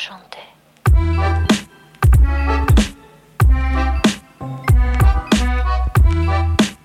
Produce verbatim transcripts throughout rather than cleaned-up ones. enchanté.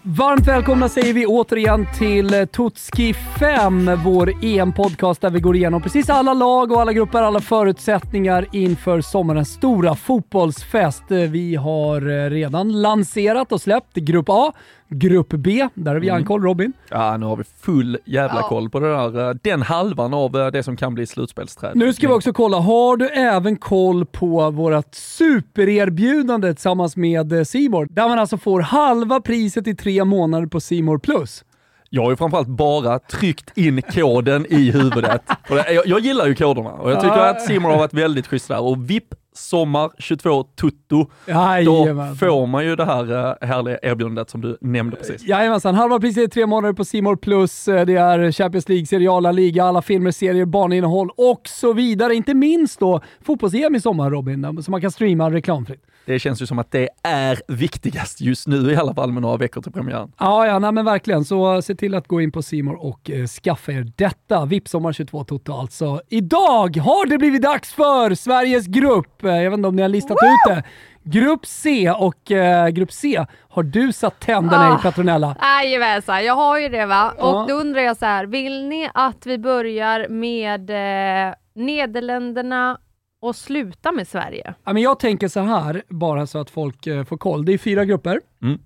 Varmt välkomna säger vi återigen till Tutski fem, vår E M-podcast där vi går igenom precis alla lag och alla grupper, alla förutsättningar inför sommarens stora fotbollsfest. Vi har redan lanserat och släppt Grupp A, Grupp B. Där har vi mm. ankoll, Robin. Ja, nu har vi full jävla ja. koll på det där, den halvan av det som kan bli slutspelsträd. Nu ska vi också kolla, har du även koll på vårat supererbjudande tillsammans med C More? Där man alltså får halva priset i tre månader på C More Plus. Jag har ju framförallt bara tryckt in koden i huvudet. Jag, jag gillar ju koderna och jag tycker att C More har varit väldigt schysst där. Och V I P sommar tjugotvå tutto. Jajamän. Då får man ju det här härliga erbjudandet som du nämnde precis. Jajamensan, halva priset i tre månader på C More Plus. Det är Champions League, seriala liga, alla filmer, serier, barninnehåll och så vidare. Inte minst då fotbolls-E M i sommar, Robin, som man kan streama reklamfritt. Det känns ju som att det är viktigast just nu i alla fall med några veckor till premiären. Ja, ja nej, men verkligen. Så se till att gå in på C More och eh, skaffa er detta. V I P sommar tjugotvå tutto alltså. Idag har det blivit dags för Sveriges grupp. Jag vet inte om ni har listat Woo! ut det. Grupp C och eh, Grupp C. Har du satt tänderna ah, i Petronella? Ajväsa, jag har ju det va. Och ah. då undrar jag så här. Vill ni att vi börjar med eh, Nederländerna och sluta med Sverige? Ja, men jag tänker så här, bara så att folk eh, får koll. Det är fyra grupper. Mm.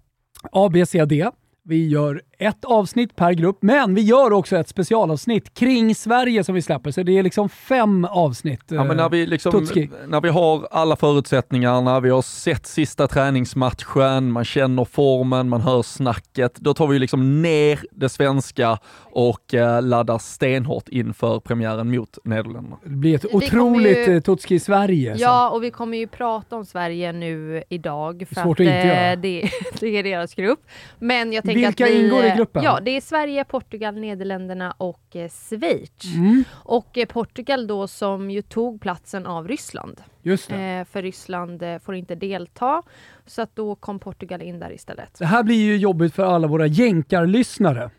A, B, C, D. Vi gör ett avsnitt per grupp, men vi gör också ett specialavsnitt kring Sverige som vi släpper. Så det är liksom fem avsnitt. Ja, men när vi liksom, när vi har alla förutsättningarna, vi har sett sista träningsmatchen, man känner formen, man hör snacket. Då tar vi liksom ner det svenska och eh, laddar stenhårt inför premiären mot Nederländerna. Det blir ett vi otroligt ju... Tutski i Sverige. Ja, så. Och vi kommer ju prata om Sverige nu idag. För det är svårt att, att inte göra. Det, det är deras grupp. Men jag tänker Vilka att vi... ingår i gruppen? Ja, det är Sverige, Portugal, Nederländerna och eh, Schweiz. Mm. Och eh, Portugal då som ju tog platsen av Ryssland. Just det. Eh, för Ryssland eh, får inte delta. Så att då kom Portugal in där istället. Det här blir ju jobbigt för alla våra jänkarlyssnare.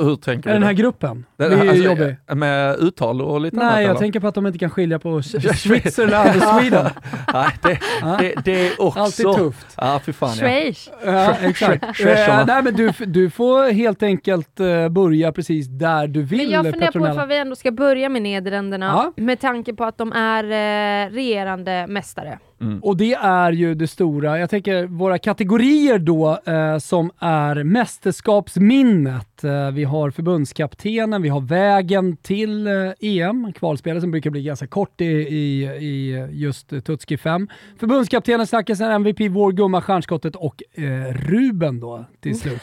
Hur tänker du? Den här det? Gruppen. Det är alltså, jobbigt. Med uttal och lite Nej, annat. Nej, jag eller? tänker på att de inte kan skilja på Switzerland och Sweden. Nej, det, det, det är också... Alltid tufft. Ja, ah, för fan. Schweiz. Ja, ja exakt. uh, nej, men du, du får helt enkelt uh, börja precis där du vill. Men jag funderar på varför vi ändå ska börja med Nederländerna. Ah. Med tanke på att de är uh, regerande mästare. Mm. Och det är ju det stora. Jag tänker våra kategorier då eh, som är mästerskapsminnet. Eh, vi har förbundskaptenen, vi har vägen till eh, E M. Kvalspelare som brukar bli ganska kort i, i, i just eh, Tutski fem. Förbundskaptenen snackar sen M V P, vår gumma, stjärnskottet och eh, Ruben då till slut.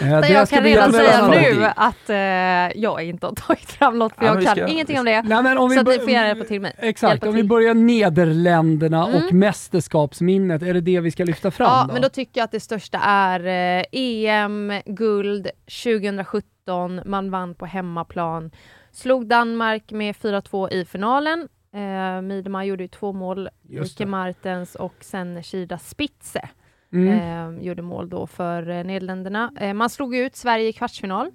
eh, jag kan ska redan säga nu att eh, jag inte har tagit fram något för ja, jag kan ska... ingenting om det. Nej, men om vi så bör... att ni får gärna hjälpa till mig. Exakt, hjälpa om till. Vi börjar Nederländerna. Mm. Och mästerskapsminnet, är det det vi ska lyfta fram? Ja, då? men då tycker jag att det största är eh, E M-guld tjugohundrasjutton. Man vann på hemmaplan. Slog Danmark med fyra två i finalen. Eh, Miedema gjorde ju två mål. Lieke Martens och sen Sherida Spitse mm. eh, gjorde mål då för eh, Nederländerna. Eh, man slog ut Sverige i kvartsfinal.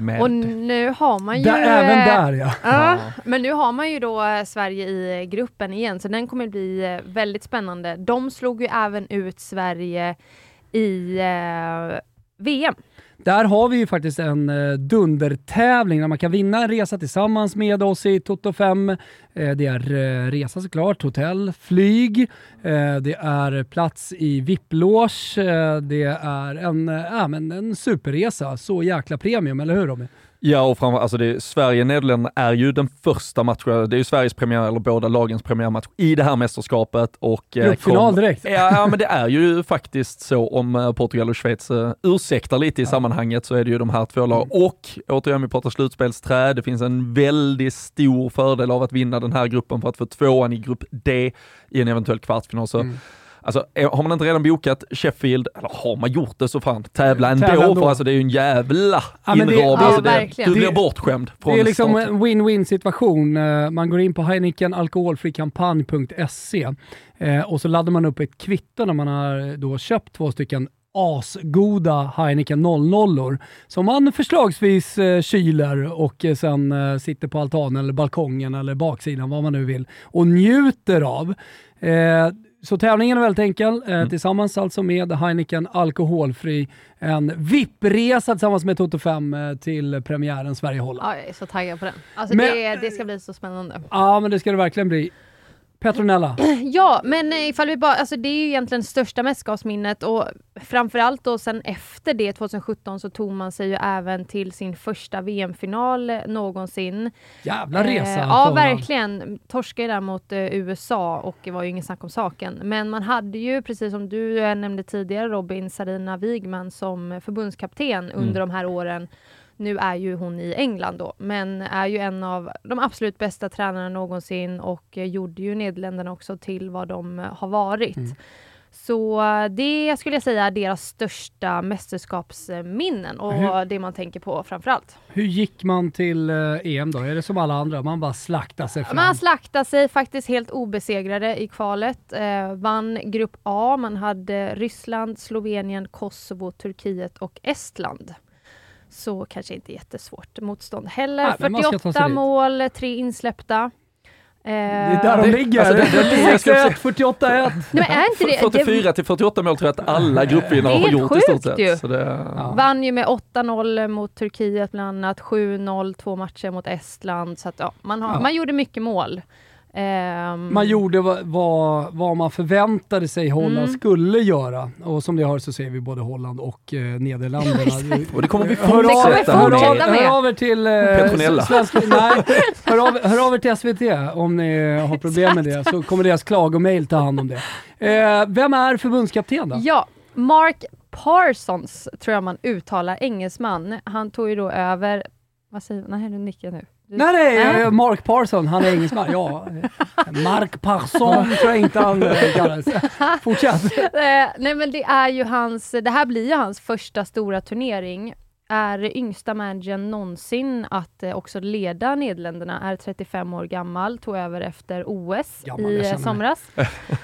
Med. Och nu har man ju... Där, även där, ja. ja. Men nu har man ju då Sverige i gruppen igen. Så den kommer att bli väldigt spännande. De slog ju även ut Sverige i eh, V M. Där har vi ju faktiskt en eh, dundertävling där man kan vinna en resa tillsammans med oss i Toto fem. Eh, det är eh, resa såklart, hotell, flyg. Eh, det är plats i V I P-loge. Eh, det är en, eh, men en superresa. Så jäkla premium, eller hur Robin? Ja, och framförallt, alltså det är, Sverige Nederländerna är ju den första matchen, det är ju Sveriges premiär, eller båda lagens premiärmatch i det här mästerskapet. Och, eh, final direkt. Ja, ja, men det är ju faktiskt så, om Portugal och Schweiz eh, ursäktar lite i ja. sammanhanget, så är det ju de här två lagen. Mm. Och återigen, vi pratar slutspelsträd, det finns en väldigt stor fördel av att vinna den här gruppen för att få tvåan i grupp D i en eventuell kvartsfinal. Så mm. Alltså, har man inte redan bokat Sheffield, eller har man gjort det så fan, tävla ändå, tävla ändå. För alltså, det är ju en jävla ja, inrab. Ja, alltså, det, du blir bortskämd. Från det är liksom starten. En win-win situation. Man går in på Heineken alkoholfrikampanj punkt se eh, och så laddar man upp ett kvitto när man har då köpt två stycken asgoda Heineken noll noll-or som man förslagsvis eh, kyler och eh, sen eh, sitter på altanen eller balkongen eller baksidan, vad man nu vill, och njuter av. Eh, Så tävlingen är väldigt enkel. Eh, mm. Tillsammans alltså med Heineken alkoholfri. En V I P-resa tillsammans med Toto fem eh, till premiären Sverige-Holland. Ja, jag är så taggad på den. Alltså men, det, det ska bli så spännande. Ja, men det ska det verkligen bli. Petronella. Ja, men ifall vi bara, alltså det är ju egentligen största mästerskapsminnet, och framförallt då sen efter det tjugosjutton så tog man sig ju även till sin första V M-final någonsin. Jävla resa. Eh, ja, verkligen. Torskade där mot eh, U S A och det var ju ingen snack om saken. Men man hade ju, precis som du nämnde tidigare, Robin, Sarina Wigman som förbundskapten mm. under de här åren. Nu är ju hon i England då, men är ju en av de absolut bästa tränarna någonsin och gjorde ju Nederländerna också till vad de har varit. Mm. Så det skulle jag säga är deras största mästerskapsminnen och hur, det man tänker på framförallt. Hur gick man till E M då? Är det som alla andra? Man bara slaktade sig fram? Man slaktade sig faktiskt helt obesegrade i kvalet. Eh, vann grupp A. Man hade Ryssland, Slovenien, Kosovo, Turkiet och Estland. Så kanske inte jättesvårt motstånd heller. Nej, fyrtioåtta mål, tre insläppta. Det är där de ligger. Alltså, sextioett, fyrtioåtta, ett. Nej, men är inte det, fyrtiofyra det, till fyrtioåtta mål tror jag att alla gruppvinnare har gjort i stort sett. Ju. Så det, ja. Vann ju med åtta noll mot Turkiet bland annat, sju noll, två matcher mot Estland. Så att, ja, man, har, ja. man gjorde mycket mål. Um, man gjorde vad, vad, vad man förväntade sig Holland mm. skulle göra. Och som ni hör så ser vi både Holland och eh, Nederländerna. Exakt. Och det kommer vi fortsätta med. Hör av er till eh, svensk, nej, hör, av, hör av er till S V T om ni har problem med det. Så kommer deras klagomail ta hand om det. eh, Vem är förbundskapten då? Ja, Mark Parsons tror jag man uttalar, engelsman. Han tog ju då över. Vad säger du? Nej, du nickar nu. Nej, nej, äh? Mark Parsons, han är engelsman. Ja, Mark Parsons tror jag inte han kallas. Fortsätt. Nej, men det är ju hans, det här blir ju hans första stora turnering. Är yngsta managern någonsin att också leda Nederländerna. Är trettiofem år gammal, tog över efter O S gammal, i somras.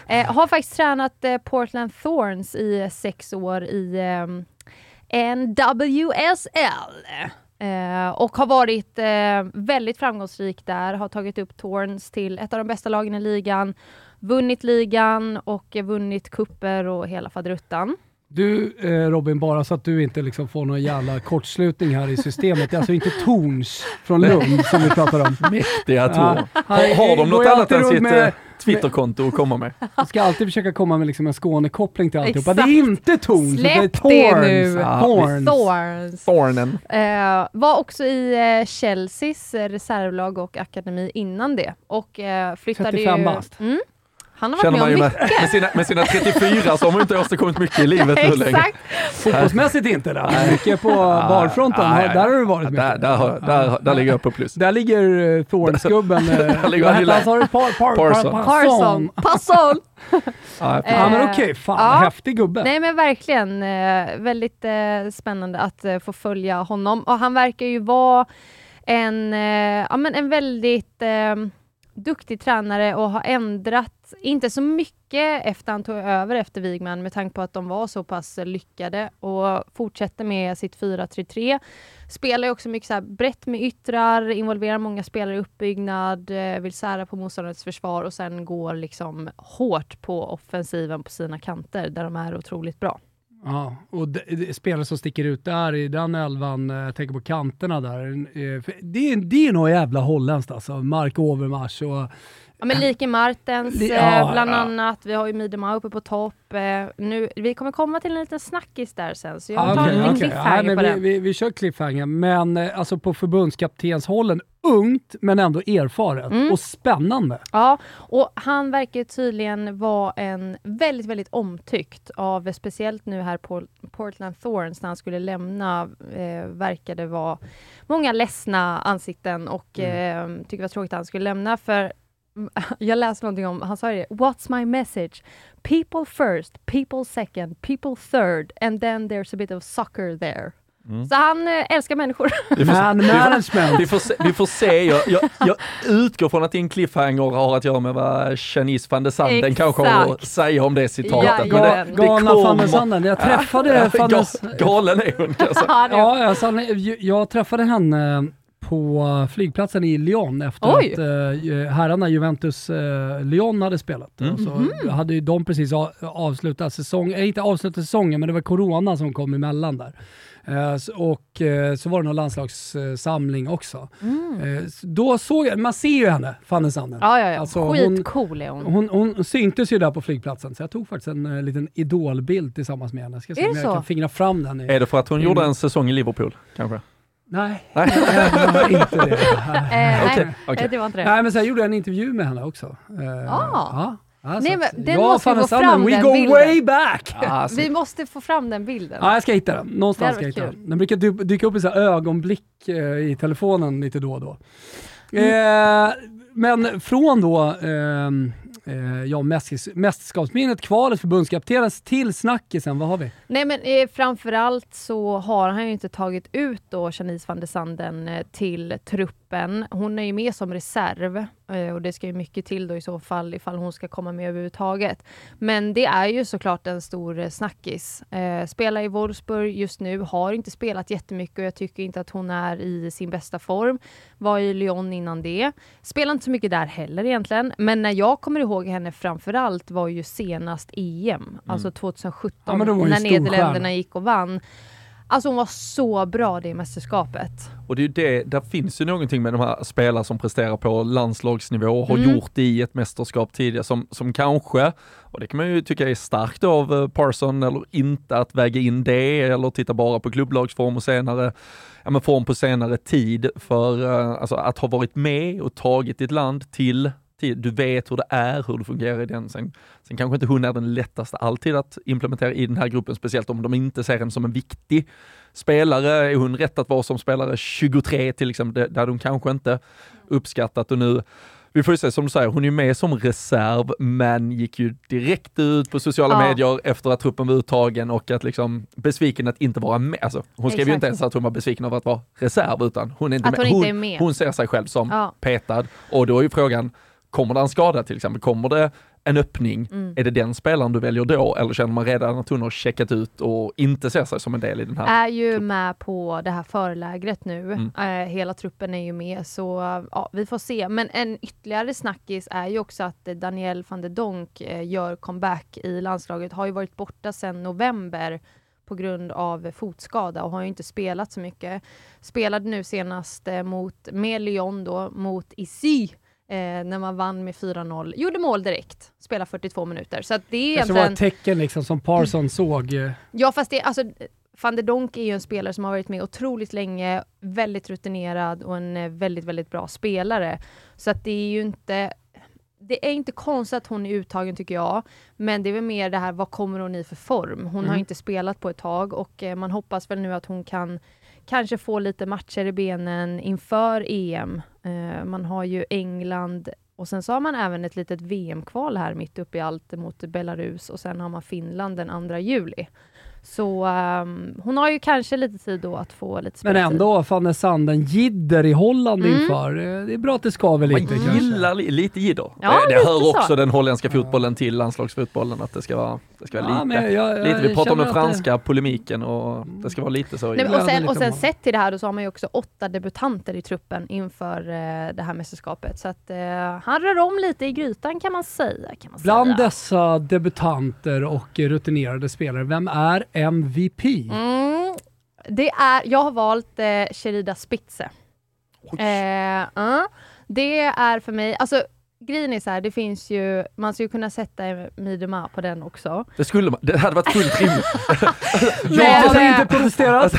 eh, har faktiskt tränat eh, Portland Thorns i sex år i eh, N W S L. Eh, och har varit eh, väldigt framgångsrik där. Har tagit upp Thorns till ett av de bästa lagen i ligan. Vunnit ligan och vunnit kupper och hela fadruttan. Du eh, Robin, bara så att du inte liksom får någon jävla kortslutning här i systemet. Det är alltså inte Thorns från Lund som vi pratar om. Mäktiga Thorn. Ja, har, har de något annat än sitt med, Twitterkonto att komma med? Jag ska alltid försöka komma med liksom en Skånekoppling till alltihopa. Det är inte Thorns, det är Thorns. Ja, Thorns. Thorns. Thornen. Eh, var också i eh, Chelseas reservlag och akademi innan det. Och eh, flyttade trettiofem ju... bast. Mm. Han har varit med, med, med, sina, med sina trettiofyra så har man inte åstadkommit mycket i livet hur länge. Fotbollsmässigt inte där. Mycket på barfronten. Ah, där har du varit med. Där, där, där, där, där ligger jag på plus. Där ligger Thornsgubben. Där ligger han lilla. Vad heter han? Parson. Parson. Ja, men okej. Fan, ja. Häftig gubbe. Nej, men verkligen. Väldigt eh, spännande att eh, få följa honom. Och han verkar ju vara en, eh, ja, men en väldigt... Eh, duktig tränare och har ändrat inte så mycket efter han tog över efter Wigman med tanke på att de var så pass lyckade och fortsätter med sitt fyra tre tre. Spelar ju också mycket så här brett med yttrar, involverar många spelare i uppbyggnad, vill sära på motståndets försvar och sen går liksom hårt på offensiven på sina kanter där de är otroligt bra. Ja, och de, de spelare som sticker ut där i den elvan, jag tänker på kanterna där. Det är, det är nog jävla holländskt alltså, Mark Overmars och... Ja, men Lieke Martens li- ja, bland ja. annat. Vi har ju Miedema uppe på topp. Nu, vi kommer komma till en liten snackis där sen, så jag tar okay, en okay. cliffhanger ja, men på vi, den. Vi, vi kör cliffhanger, men alltså på förbundskaptenshållen, ungt men ändå erfaret mm. och spännande. Ja, och han verkar tydligen vara en väldigt, väldigt omtyckt av, speciellt nu här på Portland Thorns när han skulle lämna, eh, verkade vara många ledsna ansikten och mm. eh, tycker det var tråkigt att han skulle lämna för jag läste någonting om, han sa det, what's my message? People first, people second, people third, and then there's a bit of soccer there. Mm. Så han älskar människor. Vi får, Man vi får, vi får se. Vi får se. Jag, jag, jag utgår från att din cliffhanger har att göra med vad Shanice van de Sanden kanske har att säga om det citatet. Ja, det, det galna van de Sanden. Jag träffade ja, Fandes... Galen är hon. Alltså. ja, alltså, jag träffade henne på flygplatsen i Lyon efter Oj. att uh, herrarna Juventus uh, Lyon hade spelat. Mm. Så mm. hade ju de precis avslutat säsongen. Inte avslutat säsongen, men det var corona som kom emellan där. Uh, och uh, så var det någon landslagssamling också. Mm. Uh, då såg jag, man ser ju henne, van de Sanden. Ja, ja, ja. Alltså, skitcool är hon. Hon, hon. Hon syntes ju där på flygplatsen, så jag tog faktiskt en uh, liten idolbild tillsammans med henne. Ska se om jag kan fingra fram den. I, är det för att hon i, gjorde en säsong i Liverpool, kanske? Nej, nej. nej inte det. Nej, okay, okay. det var inte det. Nej, men sen gjorde jag en intervju med henne också. Uh, ah. Ja. Alltså, nej, men den måste vi få fram den. We den go bilden. Way back. Alltså. Vi måste få fram den bilden. Ja, jag ska hitta den. Någonstans ska jag hitta den. Den brukar dyka upp i så här ögonblick eh, i telefonen lite då och då. Mm. Eh, men från då eh, eh, ja, mästerskapsminnet, kvalet, förbundskaptenens till snackisen, vad har vi? Nej, men eh, framförallt så har han ju inte tagit ut då Shanice van de Sanden eh, till truppen. Hon är ju med som reserv eh, och det ska ju mycket till då i så fall ifall hon ska komma med överhuvudtaget. Men det är ju såklart en stor eh, snackis. Eh, spelar i Wolfsburg just nu, har inte spelat jättemycket och jag tycker inte att hon är i sin bästa form. Var i Lyon innan det. Spelar inte så mycket där heller egentligen. Men när jag kommer ihåg henne framförallt var ju senast E M, mm. alltså tjugosjutton, ja, när Nederländerna gick och vann. Alltså hon var så bra det i mästerskapet. Och det är ju det, där finns ju någonting med de här spelare som presterar på landslagsnivå och har mm. gjort det i ett mästerskap tidigare som, som kanske, och det kan man ju tycka är starkt av Parson eller inte att väga in det eller titta bara på klubblagsform och senare ja, men form på senare tid för alltså, att ha varit med och tagit ditt land till du vet hur det är, hur det fungerar i den. Sen, sen kanske inte hon är den lättaste alltid att implementera i den här gruppen, speciellt om de inte ser henne som en viktig spelare. Är hon rätt att vara som spelare tjugotre till exempel, där hon kanske inte uppskattat och nu vi får ju se, som du säger, hon är med som reserv men gick ju direkt ut på sociala ja. medier efter att truppen var uttagen och att liksom besviken att inte vara med. Alltså, hon skrev Exakt. ju inte ens att hon var besviken över att vara reserv utan hon är inte, med. Hon inte hon, är med. Hon ser sig själv som ja. petad och då är ju frågan, kommer det en skada till exempel? Kommer det en öppning? Mm. Är det den spelaren du väljer då? Eller känner man redan att hon har checkat ut och inte ser sig som en del i den här? Är ju truppen med på det här förlägret nu. Mm. Eh, hela truppen är ju med så ja, vi får se. Men en ytterligare snackis är ju också att Danielle van de Donk gör comeback i landslaget. Har ju varit borta sedan november på grund av fotskada och har ju inte spelat så mycket. Spelade nu senast mot, med Lyon då, mot Issy. Eh, när man vann med fyra noll. Gjorde mål direkt. Spelade fyrtiotvå minuter. Så att det är egentligen... var ett tecken liksom, som Parsons mm. såg. Ja, fast det, alltså, van de Donk är ju en spelare som har varit med otroligt länge. Väldigt rutinerad och en väldigt, väldigt bra spelare. Så att det är ju inte... Det är inte konstigt att hon är uttagen tycker jag. Men det är väl mer det här, vad kommer hon i för form? Hon mm. har inte spelat på ett tag. Och eh, man hoppas väl nu att hon kan... kanske få lite matcher i benen inför E M. Eh, man har ju England och sen så har man även ett litet V M-kval här mitt uppe i allt mot Belarus och sen har man Finland den andra juli. Så um, hon har ju kanske lite tid då att få lite speltid. Men ändå, van de Sanden jidder i Holland mm. inför. Det är bra att det ska väl lite kanske. Man gillar li- lite jidder. Ja, det lite hör så. Också den holländska fotbollen till landslagsfotbollen att det ska vara, det ska vara ja, lite. Jag, jag, lite. Vi pratar om den franska det... polemiken och det ska vara lite så. Nej, och sen, och sen sett till det här då så har man ju också åtta debutanter i truppen inför eh, det här mästerskapet. Så att eh, han rör om lite i grytan kan man säga. Kan man Bland säga. Dessa debutanter och rutinerade spelare, vem är M V P? Mm, det är, jag har valt eh, Sherida Spitse. Eh, uh, det är för mig, alltså grejen är så här, det finns ju, man skulle kunna sätta Miedema på den också. Det skulle man, det hade varit fullt rimligt. Jag hade inte protesterat.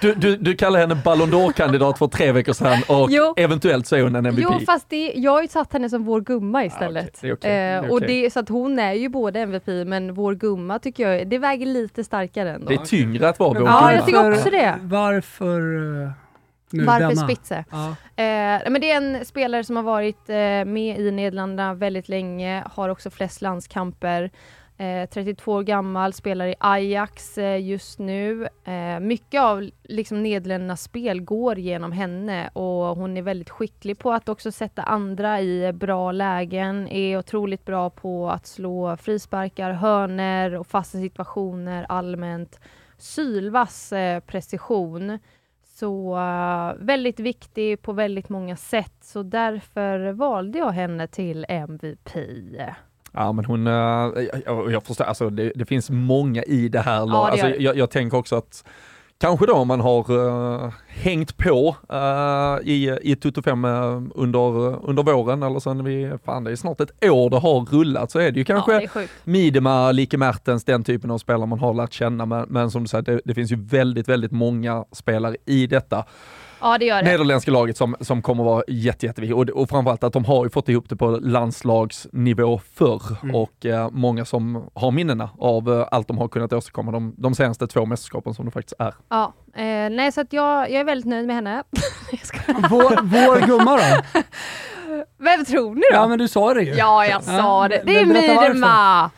Du, du, du kallar henne Ballon d'Or-kandidat för tre veckor sedan och jo. eventuellt så är hon en M V P. Jo, fast det, jag har ju satt henne som vår gumma istället. Ah, okay. Det är okay. Det är okay. Eh, och det, så att hon är ju både M V P, men vår gumma tycker jag, det väger lite starkare ändå. Det är tyngre att vara vår gumma. Ja, jag tycker också det. Varför... Nu, Varför denna. Spitse? Ja. Eh, men det är en spelare som har varit eh, med i Nederländerna väldigt länge. Har också flest landskamper. Eh, trettiotvå år gammal, spelar i Ajax eh, just nu. Eh, mycket av liksom Nederländernas spel går genom henne och hon är väldigt skicklig på att också sätta andra i bra lägen. Är otroligt bra på att slå frisparkar, hörner och fasta situationer allmänt. Sylvass eh, precision. Så uh, väldigt viktig på väldigt många sätt. Så därför valde jag henne till M V P. Ja, men hon, jag, jag förstår, alltså det, det finns många i det här laget. Ja, alltså, jag, jag tänker också att kanske då man har uh, hängt på uh, i, i Tutto fem uh, under, under våren, eller sen vi, fan det är snart ett år det har rullat, så är det ju kanske ja, Miedema, Lieke Martens, den typen av spelare man har lärt känna. Men, men som du säger, det, det finns ju väldigt, väldigt många spelare i detta. Ja, det gör det. Nederländska laget som, som kommer vara jätte, jätteviktigt. Och, och framförallt att de har ju fått ihop det på landslagsnivå förr. Mm. Och eh, många som har minnena av eh, allt de har kunnat åstadkomma de, de senaste två mästerskapen som det faktiskt är. Ja, eh, nej så att jag, jag är väldigt nöjd med henne. vår, vår gumma då? Vem tror ni då? Ja, men du sa det ju. Ja, jag sa det. Det är Miedema.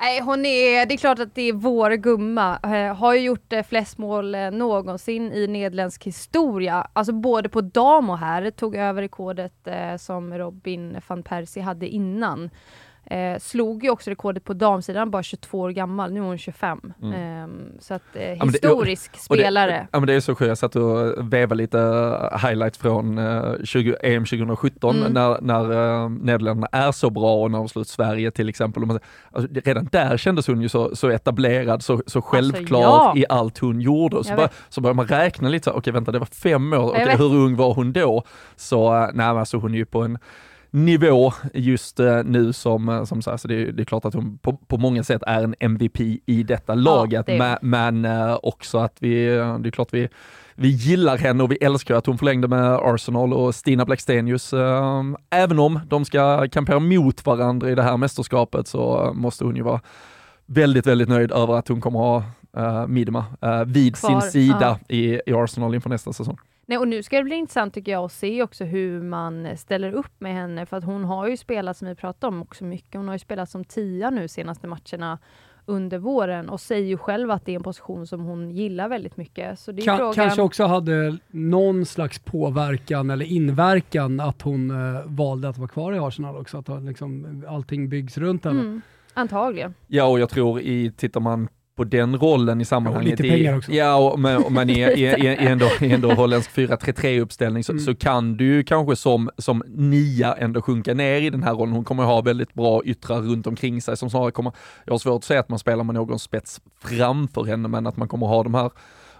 Nej, hon är, det är klart att det är vår gumma. Eh, har ju gjort eh, flest mål eh, någonsin i nederländsk historia. Alltså både på dam och här. Tog över rekordet eh, som Robin van Persie hade innan. Eh, slog ju också rekordet på damsidan, bara tjugotvå år gammal. Nu är hon tjugofem. Mm. Eh, så att eh, historisk ja, det, och, spelare. Och det, ja, men det är så skönt. Jag satt och vävade lite highlights från eh, tjugo, E M tjugosjutton mm. när, när eh, Nederländerna är så bra och när de slut Sverige till exempel. Och man, alltså, redan där kändes hon ju så, så etablerad, så, så självklar alltså, ja. i allt hon gjorde. Så, bara, så började man räkna lite så okej okay, vänta, det var fem år. Okay, hur ung var hon då? Så nej, alltså, hon är ju på en nivå just nu som, som så här, så det, det är klart att hon på, på många sätt är en M V P i detta laget, ja, det men, men också att vi, det är klart vi vi gillar henne och vi älskar att hon förlängde med Arsenal och Stina Blackstenius. Även om de ska kampera mot varandra i det här mästerskapet så måste hon ju vara väldigt, väldigt nöjd över att hon kommer ha uh, Miedema uh, vid kvar, sin sida ja. i, i Arsenal inför nästa säsong. Nej, och nu ska det bli intressant tycker jag att se också hur man ställer upp med henne. För att hon har ju spelat, som vi pratade om också mycket, hon har ju spelat som tia nu senaste matcherna under våren. Och säger ju själv att det är en position som hon gillar väldigt mycket. Så det är K- frågan... Kanske också hade någon slags påverkan eller inverkan att hon eh, valde att vara kvar i Arsenal också. Att liksom, allting byggs runt henne. Mm, antagligen. Ja, och jag tror i, tittar man på den rollen i sammanhanget. Ja, ja och men, och man är, är, är ändå, är ändå holländsk fyra tre tre-uppställning så, mm. så kan du kanske som, som nia ändå sjunka ner i den här rollen. Hon kommer ha väldigt bra yttrar runt omkring sig som snarare kommer, jag har svårt att säga att man spelar med någon spets framför henne, men att man kommer ha de här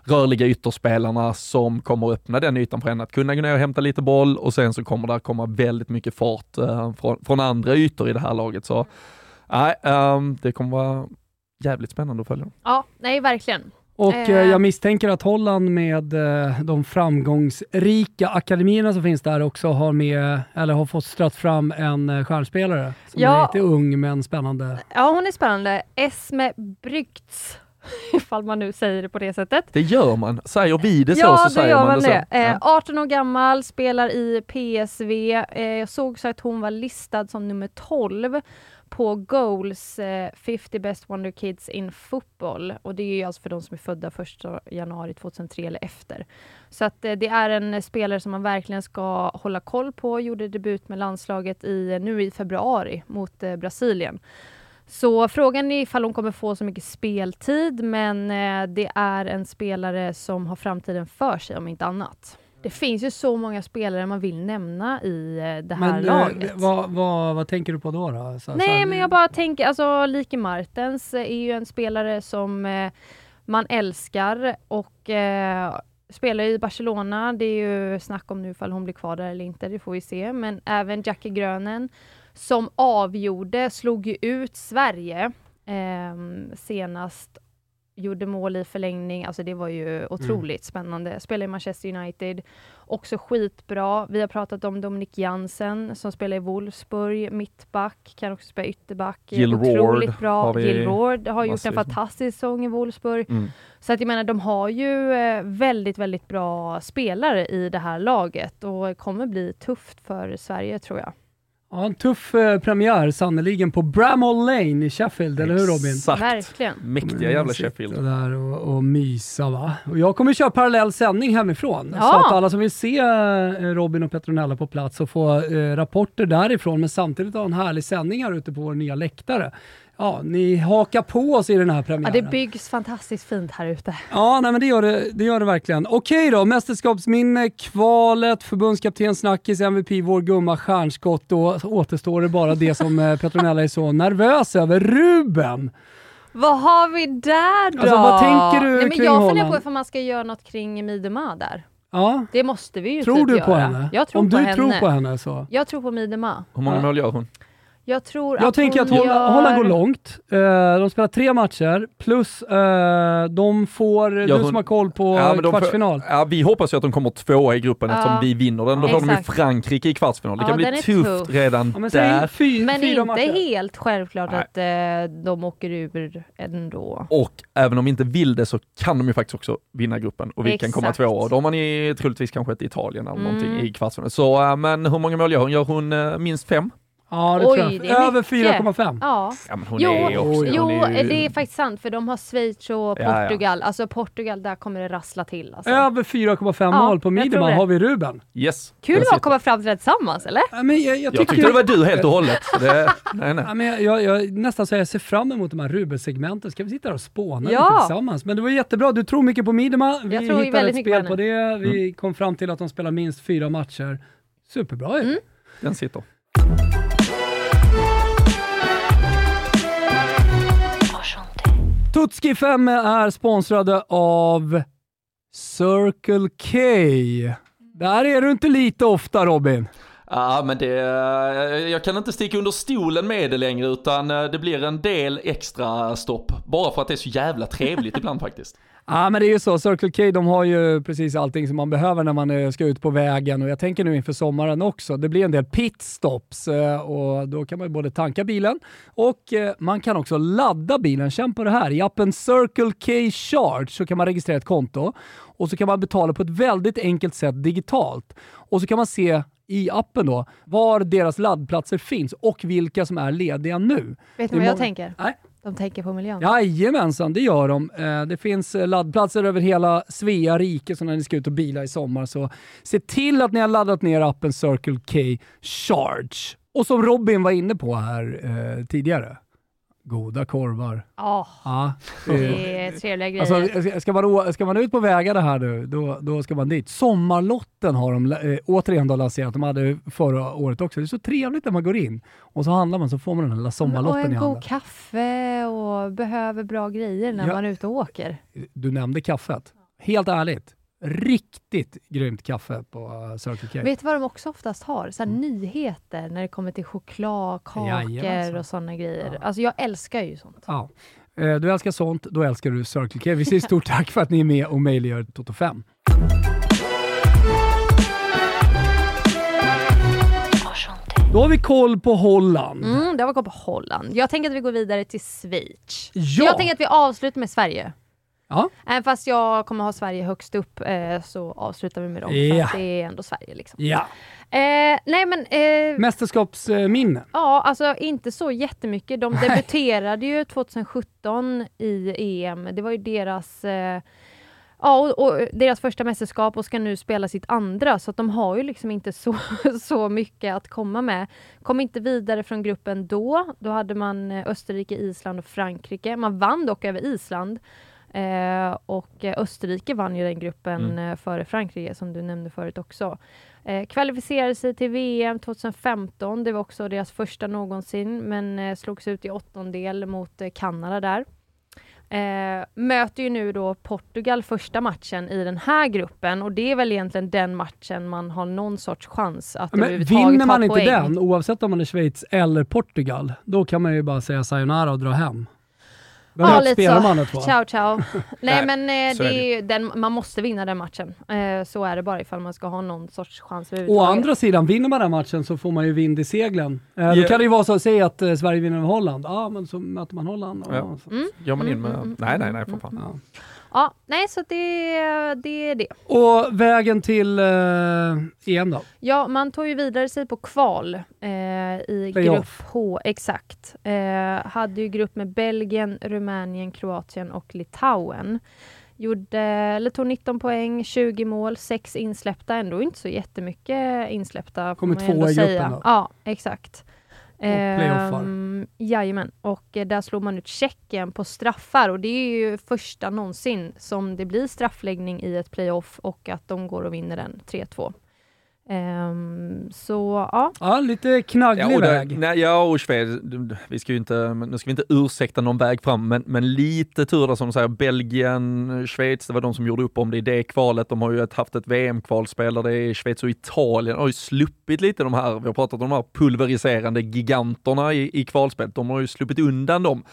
rörliga ytterspelarna som kommer öppna den ytan för henne att kunna gå ner och hämta lite boll och sen så kommer det komma väldigt mycket fart eh, från, från andra ytor i det här laget. Så nej, eh, det kommer vara jävligt spännande att följa. Ja, nej, verkligen. Och eh, jag misstänker att Holland med eh, de framgångsrika akademierna som finns där också har med, eller har fått strött fram en eh, stjärnspelare som ja, är lite ung men spännande. Ja, hon är spännande. Esme Brygts, ifall man nu säger det på det sättet. Det gör man. Säger vi det så ja, så säger man, man det så. Eh, arton år gammal, spelar i P S V. Eh, jag såg så att hon var listad som nummer tolv på Goals eh, femtio Best Wonder Kids in Football. Och det är ju alltså för de som är födda första januari tjugohundratre eller efter. Så att eh, det är en spelare som man verkligen ska hålla koll på. Gjorde debut med landslaget i, nu i februari mot eh, Brasilien. Så frågan är ifall hon kommer få så mycket speltid. Men eh, det är en spelare som har framtiden för sig om inte annat. Det finns ju så många spelare man vill nämna i det här men, laget. Vad, vad, vad tänker du på då? då? Så, Nej, så... men jag bara tänker, alltså Lieke Martens är ju en spelare som eh, man älskar och eh, spelar i Barcelona. Det är ju snack om nu ifall hon blir kvar där eller inte, det får vi se. Men även Jackie Grönen som avgjorde, slog ju ut Sverige eh, senast. Gjorde mål i förlängning. Alltså det var ju otroligt mm. spännande. Spelar i Manchester United. Också skitbra. Vi har pratat om Dominik Jansen som spelar i Wolfsburg. Mittback. Kan också spela ytterback. Jill otroligt Ward bra. Har Jill Ward har gjort en fantastisk säsong i Wolfsburg. Mm. Så att jag menar, de har ju väldigt, väldigt bra spelare i det här laget. Och kommer bli tufft för Sverige tror jag. Ja, en tuff eh, premiär sannoliken på Bramall Lane i Sheffield, eller hur Robin? Exakt. Verkligen. Mäktiga jävla Sheffield. Och där och, och mysa va. Och jag kommer köra parallell sändning hemifrån. Ja. Så att alla som vill se Robin och Petronella på plats och få eh, rapporter därifrån, men samtidigt ha en härlig sändning här ute på vår nya läktare. Ja, ni hakar på oss i den här premiären. Ja, det byggs fantastiskt fint här ute. Ja, nej, men det gör det, det gör det verkligen. Okej då, mästerskapsminne, kvalet, förbundskapten, snackis, M V P, vår gumma, stjärnskott. Då återstår det bara det som Petronella är så nervös över. Ruben! Vad har vi där då? Alltså, vad tänker du nej, men kring jag honom? Jag funderar på om man ska göra något kring Miedema där. Ja. Det måste vi ju tror typ göra. Tror du på henne? Jag tror om på du henne. Tror på henne så. Jag tror på Miedema. Hur många mål gör hon? Jag, tror jag att tänker att Holland gör... går långt. Uh, de spelar tre matcher. Plus uh, de får, ja, du som har koll på ja, kvartsfinal. Får, ja, vi hoppas ju att de kommer tvåa i gruppen uh, eftersom vi vinner den. Då får de ju Frankrike i kvartsfinal. Det uh, kan bli tufft tuff. redan ja, men där. Fyr, men inte matcher. Helt självklart Nej. att uh, de åker ur ändå. Och även om vi inte vill det så kan de ju faktiskt också vinna gruppen. Och vi Exakt. kan komma tvåa. Då har man ju troligtvis kanske ett Italien eller mm. någonting i kvartsfinal. Så, uh, men hur många mål gör hon? Gör hon uh, minst fem? Ja, det Oj, tror jag. Det över fyra komma fem. Ja. Ja, men hon jo, är också, jo hon är ju... det är faktiskt sant. För de har Schweiz och Portugal. Ja, ja. Alltså Portugal, där kommer det rassla till. Alltså. Över fyra komma fem ja, mål på Miedema har vi Ruben. Yes. Kul att komma fram till det tillsammans, eller? Ja, men jag, jag, jag tyckte det var du helt och hållet. Det... nej, nej. Ja, men jag, jag, nästan så jag ser fram emot de här Ruben-segmenten. Ska vi sitta här och spåna ja. lite tillsammans? Men det var jättebra. Du tror mycket på Miedema. Vi hittade ett spel på det. Vi mm. kom fram till att de spelar minst fyra matcher. Superbra ju. Mm. Den sitter. Tutski fem är sponsrade av Circle K. Där är du inte lite ofta, Robin. Ja, men det, jag kan inte sticka under stolen med det längre, utan det blir en del extra stopp. Bara för att det är så jävla trevligt ibland faktiskt. Ja, men det är ju så. Circle K, de har ju precis allting som man behöver när man ska ut på vägen. Och jag tänker nu inför sommaren också. Det blir en del pitstops. Och då kan man ju både tanka bilen och man kan också ladda bilen. Känn på det här. I appen Circle K Charge så kan man registrera ett konto. Och så kan man betala på ett väldigt enkelt sätt digitalt. Och så kan man se i appen då var deras laddplatser finns och vilka som är lediga nu. Vet du vad jag må- tänker? Nej. De tänker på miljön. Jajamensan, det gör de. Det finns laddplatser över hela Svea rike, så när ni ska ut och bila i sommar så se till att ni har laddat ner appen Circle K Charge. Och som Robin var inne på här eh, tidigare. Goda korvar. Oh, ja, det är trevliga grejer. Alltså, ska, man, ska man ut på vägar det här nu, då, då ska man dit. Sommarlotten har de äh, återigen då lanserat. De hade förra året också. Det är så trevligt när man går in. Och så handlar man, så får man den hela sommarlotten i handen. Och en god kaffe och behöver bra grejer när ja, man är ute och åker. Du nämnde kaffet. Helt ärligt. Riktigt grymt kaffe på Circle K. Vet du vad de också oftast har? Så här mm. nyheter när det kommer till choklad, kakor Jajamensan. och sådana grejer. Ja. Alltså jag älskar ju sånt. Ja. Du älskar sånt, då älskar du Circle K. Vi säger stort tack för att ni är med och möjliggör Toto fem. Då har vi koll på Holland. Mm, det var koll på Holland. Jag tänker att vi går vidare till Schweiz. Ja. Jag tänker att vi avslutar med Sverige. Ja. Även fast jag kommer ha Sverige högst upp eh, så avslutar vi med dem. Yeah. För att det är ändå Sverige liksom. Yeah. Eh, nej men... Eh, Mästerskapsminne. Ja, alltså inte så jättemycket. De debuterade ju tjugosjutton i E M. Det var ju deras... Eh, ja, och, och deras första mästerskap och ska nu spela sitt andra, så att de har ju liksom inte så, så mycket att komma med. Kom inte vidare från gruppen då. Då hade man Österrike, Island och Frankrike. Man vann dock över Island. Eh, och Österrike vann ju den gruppen mm. före Frankrike som du nämnde förut också. Eh, kvalificerade sig till V M tjugofemton. Det var också deras första någonsin, men eh, slogs ut i åttondel mot eh, Kanada där. Eh, möter ju nu då Portugal första matchen i den här gruppen, och det är väl egentligen den matchen man har någon sorts chans att men överhuvudtaget vinner man inte poäng. Den, oavsett om man är Schweiz eller Portugal, då kan man ju bara säga sayonara och dra hem. Ja, lite så. Ciao, ciao. Nej, men eh, det är ju den, man måste vinna den matchen. Eh, så är det bara ifall man ska ha någon sorts chans. Å andra sidan, vinner man den matchen så får man ju vind i seglen. Eh, yeah. Då kan det ju vara så att säga att eh, Sverige vinner över Holland. Ja, ah, men så möter man Holland. Och, ja. Så. Mm. Gör man in med... Mm, mm, nej, nej, nej, för fan. Mm, mm. Ja. Ja, nej, så det är det, det. Och vägen till eh, E M då? Ja, man tog ju vidare sig på kval eh, i Playoff. Grupp H, exakt. Eh, hade ju grupp med Belgien, Rumänien, Kroatien och Litauen. Gjorde, eller tog nitton poäng, tjugo mål, sex insläppta. Ändå inte så jättemycket insläppta. Kommer två i gruppen då? Ja, exakt. Och playoffar. Ehm, jajamän. Och där slår man ut Tjeckien på straffar. Och det är ju första någonsin som det blir straffläggning i ett playoff och att de går och vinner den tre två. Um, så ja. Ja, lite knagglig ja, väg. Nej, ja, och Schweden, vi ska ju inte, nu ska vi inte ursäkta någon väg fram, men, men lite tur där som säger Belgien, Schweiz, det var de som gjorde upp om det i det kvalet. De har ju haft ett V M-kvalspel där det är Schweiz och Italien. De har ju sluppit lite de här, vi har pratat om de här pulveriserande giganterna i, i kvalspelet. De har ju sluppit undan dem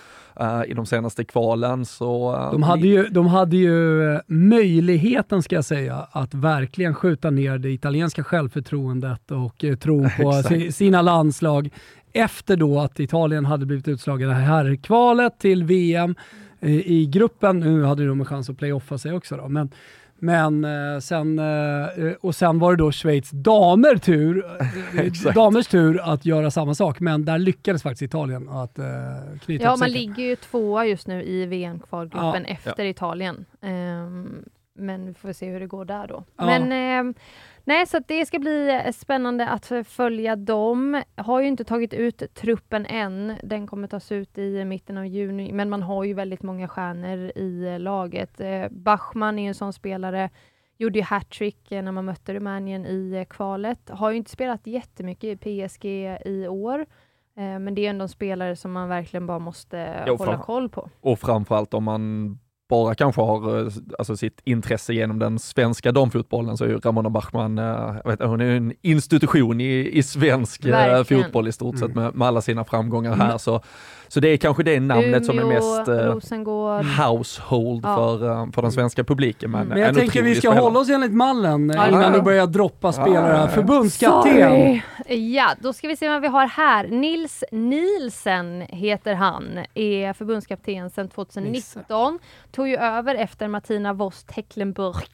uh, i de senaste kvalen. Så, uh, de, hade ju, de hade ju möjligheten, ska jag säga, att verkligen skjuta ner det italienska själv förtroendet och tron på sina landslag efter då att Italien hade blivit utslagna det här kvalet till V M i gruppen. Nu hade de en chans att playoffa sig också då, men, men sen, och sen var det då Schweiz damer tur, damers tur att göra samma sak, men där lyckades faktiskt Italien att knyta ja, upp man säkert. Ligger ju tvåa just nu i V M-kvalgruppen ja. Efter ja. Italien. Um, Men vi får se hur det går där då. Ja. Men eh, nej, så att det ska bli spännande att följa dem. Har ju inte tagit ut truppen än. Den kommer tas ut i mitten av juni. Men man har ju väldigt många stjärnor i laget. Eh, Bachmann är en sån spelare. Gjorde ju hattrick när man mötte Rumänien i kvalet. Har ju inte spelat jättemycket i P S G i år. Eh, men det är ändå en spelare som man verkligen bara måste jo, hålla koll på. Och framförallt om man... bara kanske har alltså, sitt intresse genom den svenska damfotbollen, så är ju Ramona Bachmann, jag vet, hon är en institution i, i svensk verkligen. Fotboll i stort sett med, med alla sina framgångar här. Mm. Så, så det är kanske det namnet Umeå, som är mest eh, household ja. för, för den svenska publiken. Men, men jag tänker vi ska spelare. Hålla oss enligt mallen ja. Innan du börjar droppa spelare. Ja. Förbundskapten. Ja, då ska vi se vad vi har här. Nils Nielsen heter han, är förbundskapten sedan tjugonitton. Nisse. Tog ju över efter Martina Voss Tecklenburg.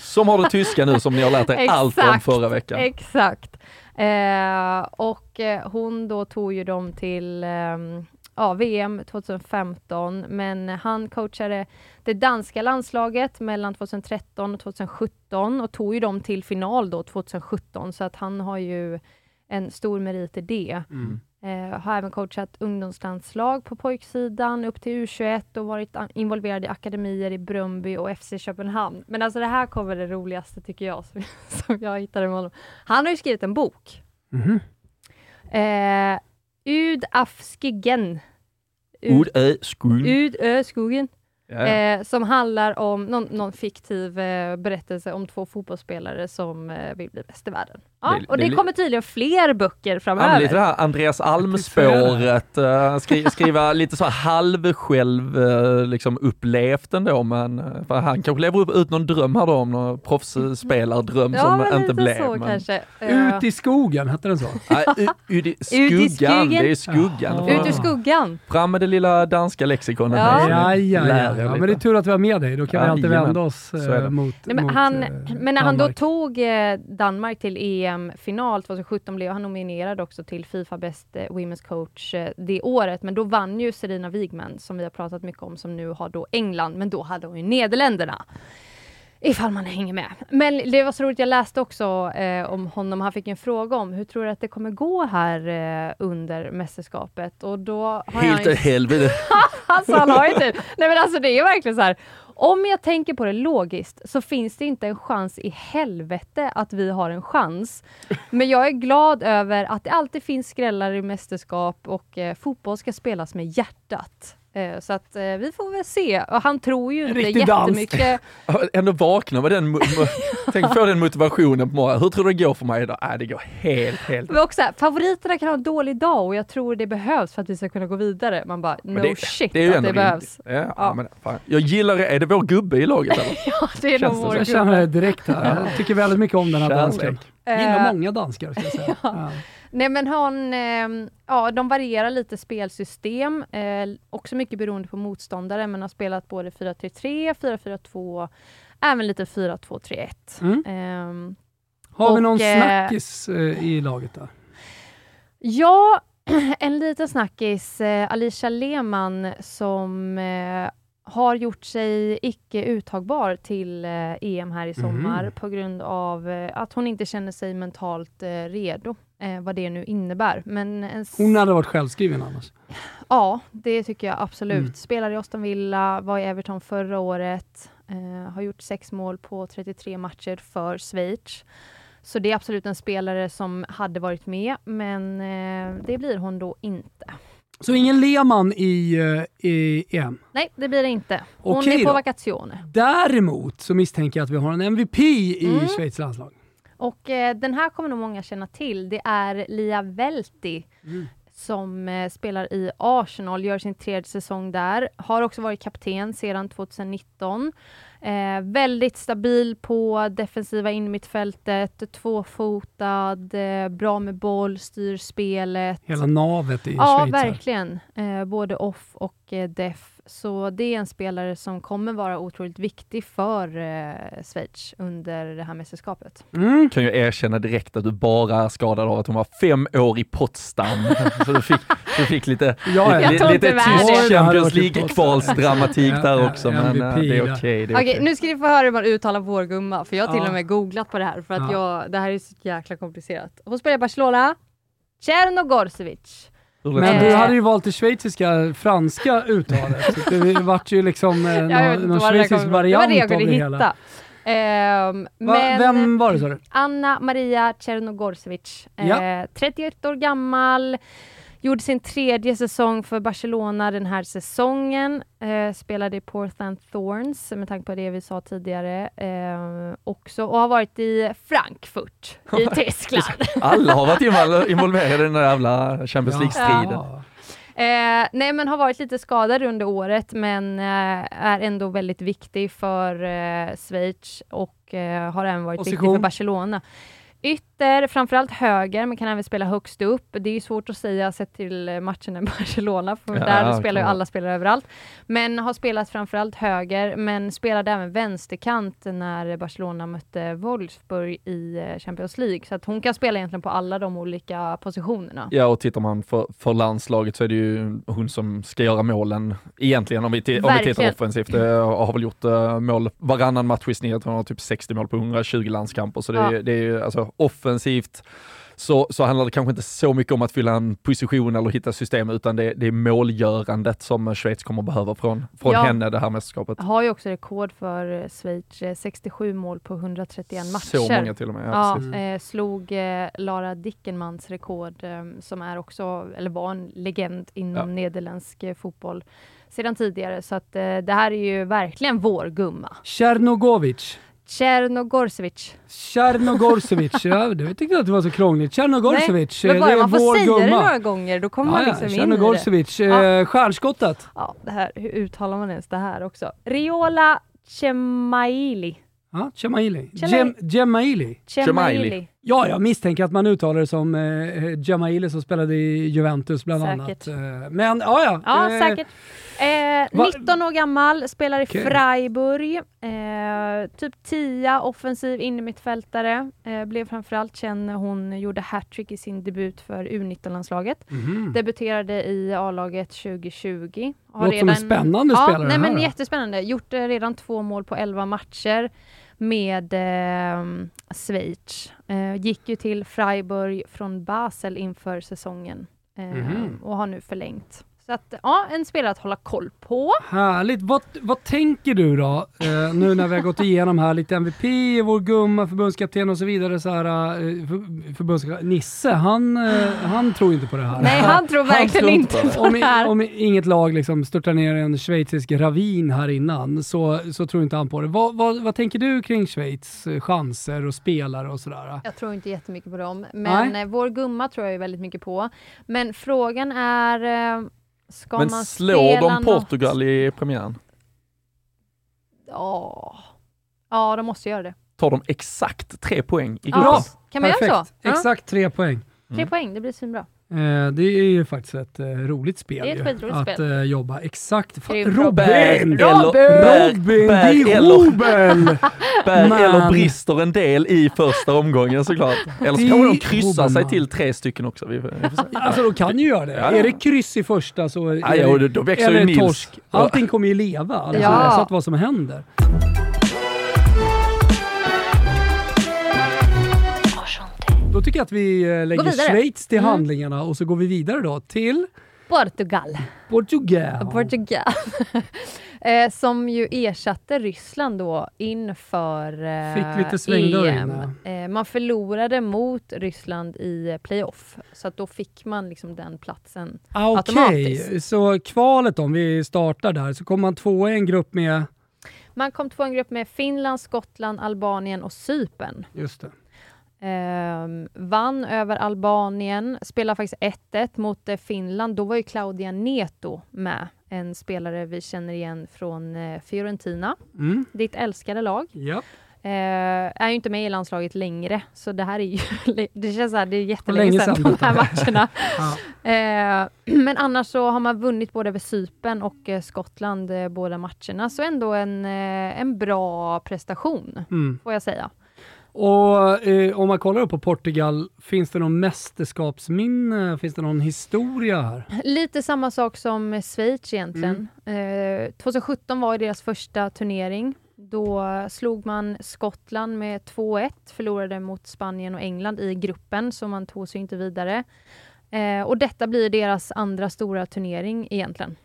Som har det tyska nu som ni har lärt er allt om förra veckan. Exakt. Eh, och hon då tog ju dem till eh, ja, V M tjugohundrafemton. Men han coachade det danska landslaget mellan tjugotretton och tjugosjutton. Och tog ju dem till final då tjugosjutton. Så att han har ju en stor merit i det. Mm. Uh, har även coachat ungdomslandslag på pojksidan upp till U tjugoett och varit an- involverad i akademier i Bröndby och F C Köpenhamn. Men alltså det här kommer det roligaste tycker jag som, som jag hittade med honom. Han har ju skrivit en bok. Mm-hmm. Uh, Ud af skyggen. Ud af skogen. Ud af skogen. Yeah. Uh, som handlar om någon, någon fiktiv uh, berättelse om två fotbollsspelare som uh, vill bli bäst i världen. Ja, det, och det, det kommer tydligen fler böcker framöver. Lite det här Andreas Almspåret, uh, skri, skriva lite så här halv själv uh, liksom upplevt ändå, men för han kanske lever ut någon dröm här då om någon proffsspelardröm ja, som inte blev. Så, men... uh... Ut i skogen, hette den så? uh, ut i skuggan, det är skuggan. Oh. Ut i skuggan. Fram med det lilla danska lexikonet. Ja. Ja, ja, ja. Ja, men det är tur att vi har med dig, då kan ja, vi alltid vända oss uh, mot, Nej, men, mot han, uh, men när han då tog uh, Danmark till E M final tjugosjutton blev han nominerad också till FIFA Best Women's Coach det året, men då vann ju Serena Wigman som vi har pratat mycket om, som nu har då England, men då hade hon ju Nederländerna ifall man hänger med. Men det var så roligt, jag läste också eh, om honom, han fick en fråga om hur tror du att det kommer gå här eh, under mästerskapet, och då har helt jag... helvete. alltså han har ju typ, nej men alltså det är verkligen så här. Om jag tänker på det logiskt så finns det inte en chans i helvete att vi har en chans. Men jag är glad över att det alltid finns skrällar i mästerskap och eh, fotboll ska spelas med hjärtat. Eh, så att eh, vi får väl se. Och han tror ju inte jättemycket. Ändå vakna med den. Mo- mo- Tänk på den motivationen på morgonen. Hur tror du det går för mig idag? Äh, det går helt, helt. Men också, favoriterna kan ha en dålig dag och jag tror det behövs för att vi ska kunna gå vidare. Man bara, no det, shit det är ju att det behövs. Ja, ja. Ja, men, fan. Jag gillar det. Är det vår gubbe i laget? Eller? ja, det är nog vår gubbe. Jag känner det direkt här. Jag tycker väldigt mycket om den här dansken. Gillar många danskar, ska jag säga. ja. Ja. Nej, men hon, eh, ja, de varierar lite spelsystem. Eh, också mycket beroende på motståndare. Men har spelat både fyra tre tre, fyra fyra två, även lite fyra två tre ett. Mm. Eh, har vi och, någon snackis eh, i laget där? Ja, en liten snackis. Eh, Alicia Lehmann som... Eh, har gjort sig icke uttagbar till eh, E M här i sommar mm. på grund av eh, att hon inte känner sig mentalt eh, redo. Eh, vad det nu innebär. Men ens... Hon hade varit självskriven annars. Ja, det tycker jag absolut. Mm. Spelade i Aston Villa, var i Everton förra året. Eh, har gjort sex mål på trettiotre matcher för Schweiz. Så det är absolut en spelare som hade varit med. Men eh, det blir hon då inte. Så ingen Lehmann i, i E M? Nej, det blir det inte. Hon Okej är på vacation. Däremot så misstänker jag att vi har en M V P i mm. Schweiz landslag. Och eh, den här kommer nog många känna till. Det är Lia Velti mm. som eh, spelar i Arsenal. Gör sin tredje säsong där. Har också varit kapten sedan tjugonitton. Eh, väldigt stabil på defensiva innermittfältet, tvåfotad, eh, bra med boll, styr spelet. Hela navet i ja, Schweiz. Ja, verkligen. Eh, både off och eh, def. Så det är en spelare som kommer vara otroligt viktig för eh, Schweiz under det här mästerskapet. Mm. Kan jag erkänna direkt att du bara skadade av att hon var fem år i Potsdam. Så du fick, du fick lite, ja, li, li, lite tysk Champions League-kvalsdramatik där också. Men M V P, det är okej. Okay, okay. okay, nu ska ni få höra hur man uttalar vår gumma. För jag har till ja. och med googlat på det här. För att ja. jag, det här är så jäkla komplicerat. Hon spelar i Barcelona. Černogorcevic. Men du hade ju valt det schweiziska, franska uttalet. Så det vart ju liksom eh, någon, någon schweizisk variant det det av det hela. Uh, Va, men vem var det, sa du? Anna Maria Černogorcevic. Ja. Uh, trettioett år gammal. Gjorde sin tredje säsong för Barcelona den här säsongen. Uh, spelade i Portland Thorns, med tanke på det vi sa tidigare. Uh, också. Och har varit i Frankfurt i Tyskland. Alla har varit involverade i den där jävla Champions League-striden. Ja. Eh, nej, men har varit lite skadad under året, men eh, är ändå väldigt viktig för eh, Schweiz och eh, har även varit position. Viktig för Barcelona. Ytter, framförallt höger, men kan även spela högst upp. Det är ju svårt att säga sett till matchen i Barcelona, för ja, där spelar ju alla spelare överallt. Men har spelat framförallt höger, men spelade även vänsterkant när Barcelona mötte Wolfsburg i Champions League. Så att hon kan spela egentligen på alla de olika positionerna. Ja, och tittar man för, för landslaget så är det ju hon som ska göra målen egentligen, om vi, t- om vi tittar offensivt. Jag har väl gjort mål varannan match i snitt. Hon har typ sextio mål på hundratjugo landskamper, så det, ja. det är ju alltså offensivt så, så handlar det kanske inte så mycket om att fylla en position eller hitta system, utan det, det är målgörandet som Schweiz kommer behöva från, från ja. henne det här mästerskapet. Har ju också rekord för Schweiz, sextiosju mål på hundratrettioett matcher. Så många till och med. Ja, ja, eh, slog eh, Lara Dickenmans rekord eh, som är också, eller var en legend inom ja. nederländsk eh, fotboll sedan tidigare, så att eh, det här är ju verkligen vår gumma. Černogorcevic. Černogorcevic. Černogorcevic. Ja, du tyckte att det var så krångligt. Černogorcevic. Nej, men bara det är man får säga gumma. Det några gånger, då kommer ja, man liksom ja, in i det. Eh, Stjärnskottet. Ja, det här, hur uttalar man ens det här också? Riola Cemaili. Ja, Cemaili. Cemaili. Cemaili. Ja, jag misstänker att man uttalar det som eh, Cemaili, som spelade i Juventus bland säkert. annat. Men, ja, ja. Ja, eh, säkert. Eh, nitton år gammal, spelar i okay. Freiburg. Eh, typ tio, offensiv innermittfältare. Eh, blev framförallt känd när hon gjorde hattrick i sin debut för U nitton-landslaget. Mm. Debuterade i A-laget tjugotjugo. Har redan, som en spännande ja, spelare. Nej, men här, jättespännande. Gjort eh, redan två mål på elva matcher med eh, Schweiz. Eh, gick ju till Freiburg från Basel inför säsongen. Eh, mm. Och har nu förlängt. Så att, ja, en spelare att hålla koll på. Härligt. Vad, vad tänker du då? Eh, nu när vi har gått igenom här lite M V P, vår gumma, förbundskapten och så vidare. Så här, för, förbundskapten Nisse, han, eh, han tror inte på det här. Nej, han tror verkligen han tror inte på det här. Om, om inget lag liksom störtar ner en schweizisk ravin här innan, så, så tror inte han på det. Vad, vad, vad tänker du kring Schweiz chanser och spelare och sådär? Jag tror inte jättemycket på dem. Men nej, vår gumma tror jag ju väldigt mycket på. Men frågan är... Eh, Ska men man slår de Portugal något? I premiären? Ja. Ja, de måste göra det. Tar de exakt tre poäng i gruppen? Ja. Kan man perfekt göra så? Exakt ja. tre poäng. Tre mm. poäng, det blir svinbra. Eh, det är ju faktiskt ett eh, roligt spel. Det är ett skitroligt spel. Att eh, jobba exakt. Robin! Robin! Robin! Robin! Eller brister en del i första omgången såklart. Eller så kan de kryssa sig till tre stycken också. Vi, vi alltså de kan ju göra det. Ja. Är det kryss i första så är det, ja, då, då växer eller ju torsk. Allting kommer ju leva. Alltså, ja. Så att vad som händer. Då tycker jag att vi lägger Schweiz till handlingarna mm. och så går vi vidare då till Portugal. Portugal. Portugal. eh, som ju ersatte Ryssland då inför eh, fick lite svängdörr eh, man förlorade mot Ryssland i playoff. Så att då fick man liksom den platsen ah, okay. automatiskt. Okej, så kvalet om vi startar där så kommer man två i en grupp med... Man kom två i en grupp med Finland, Skottland, Albanien och Cypern. Just det. Um, vann över Albanien, spelade faktiskt ett ett mot eh, Finland. Då var ju Claudia Neto med, en spelare vi känner igen från eh, Fiorentina, mm. ditt älskade lag. Ja. uh, är ju inte med i landslaget längre, så det här är ju det känns så här, det är jättelänge sedan de här matcherna. ja. uh, men annars så har man vunnit både över Cypern och eh, Skottland eh, båda matcherna, så ändå en, eh, en bra prestation mm. får jag säga. Och eh, om man kollar upp på Portugal, finns det någon mästerskapsminne? Finns det någon historia här? Lite samma sak som Schweiz egentligen. Mm. Eh, tjugosjutton var deras första turnering. Då slog man Skottland med två ett, förlorade mot Spanien och England i gruppen, så man tog sig inte vidare. Eh, och detta blir deras andra stora turnering egentligen.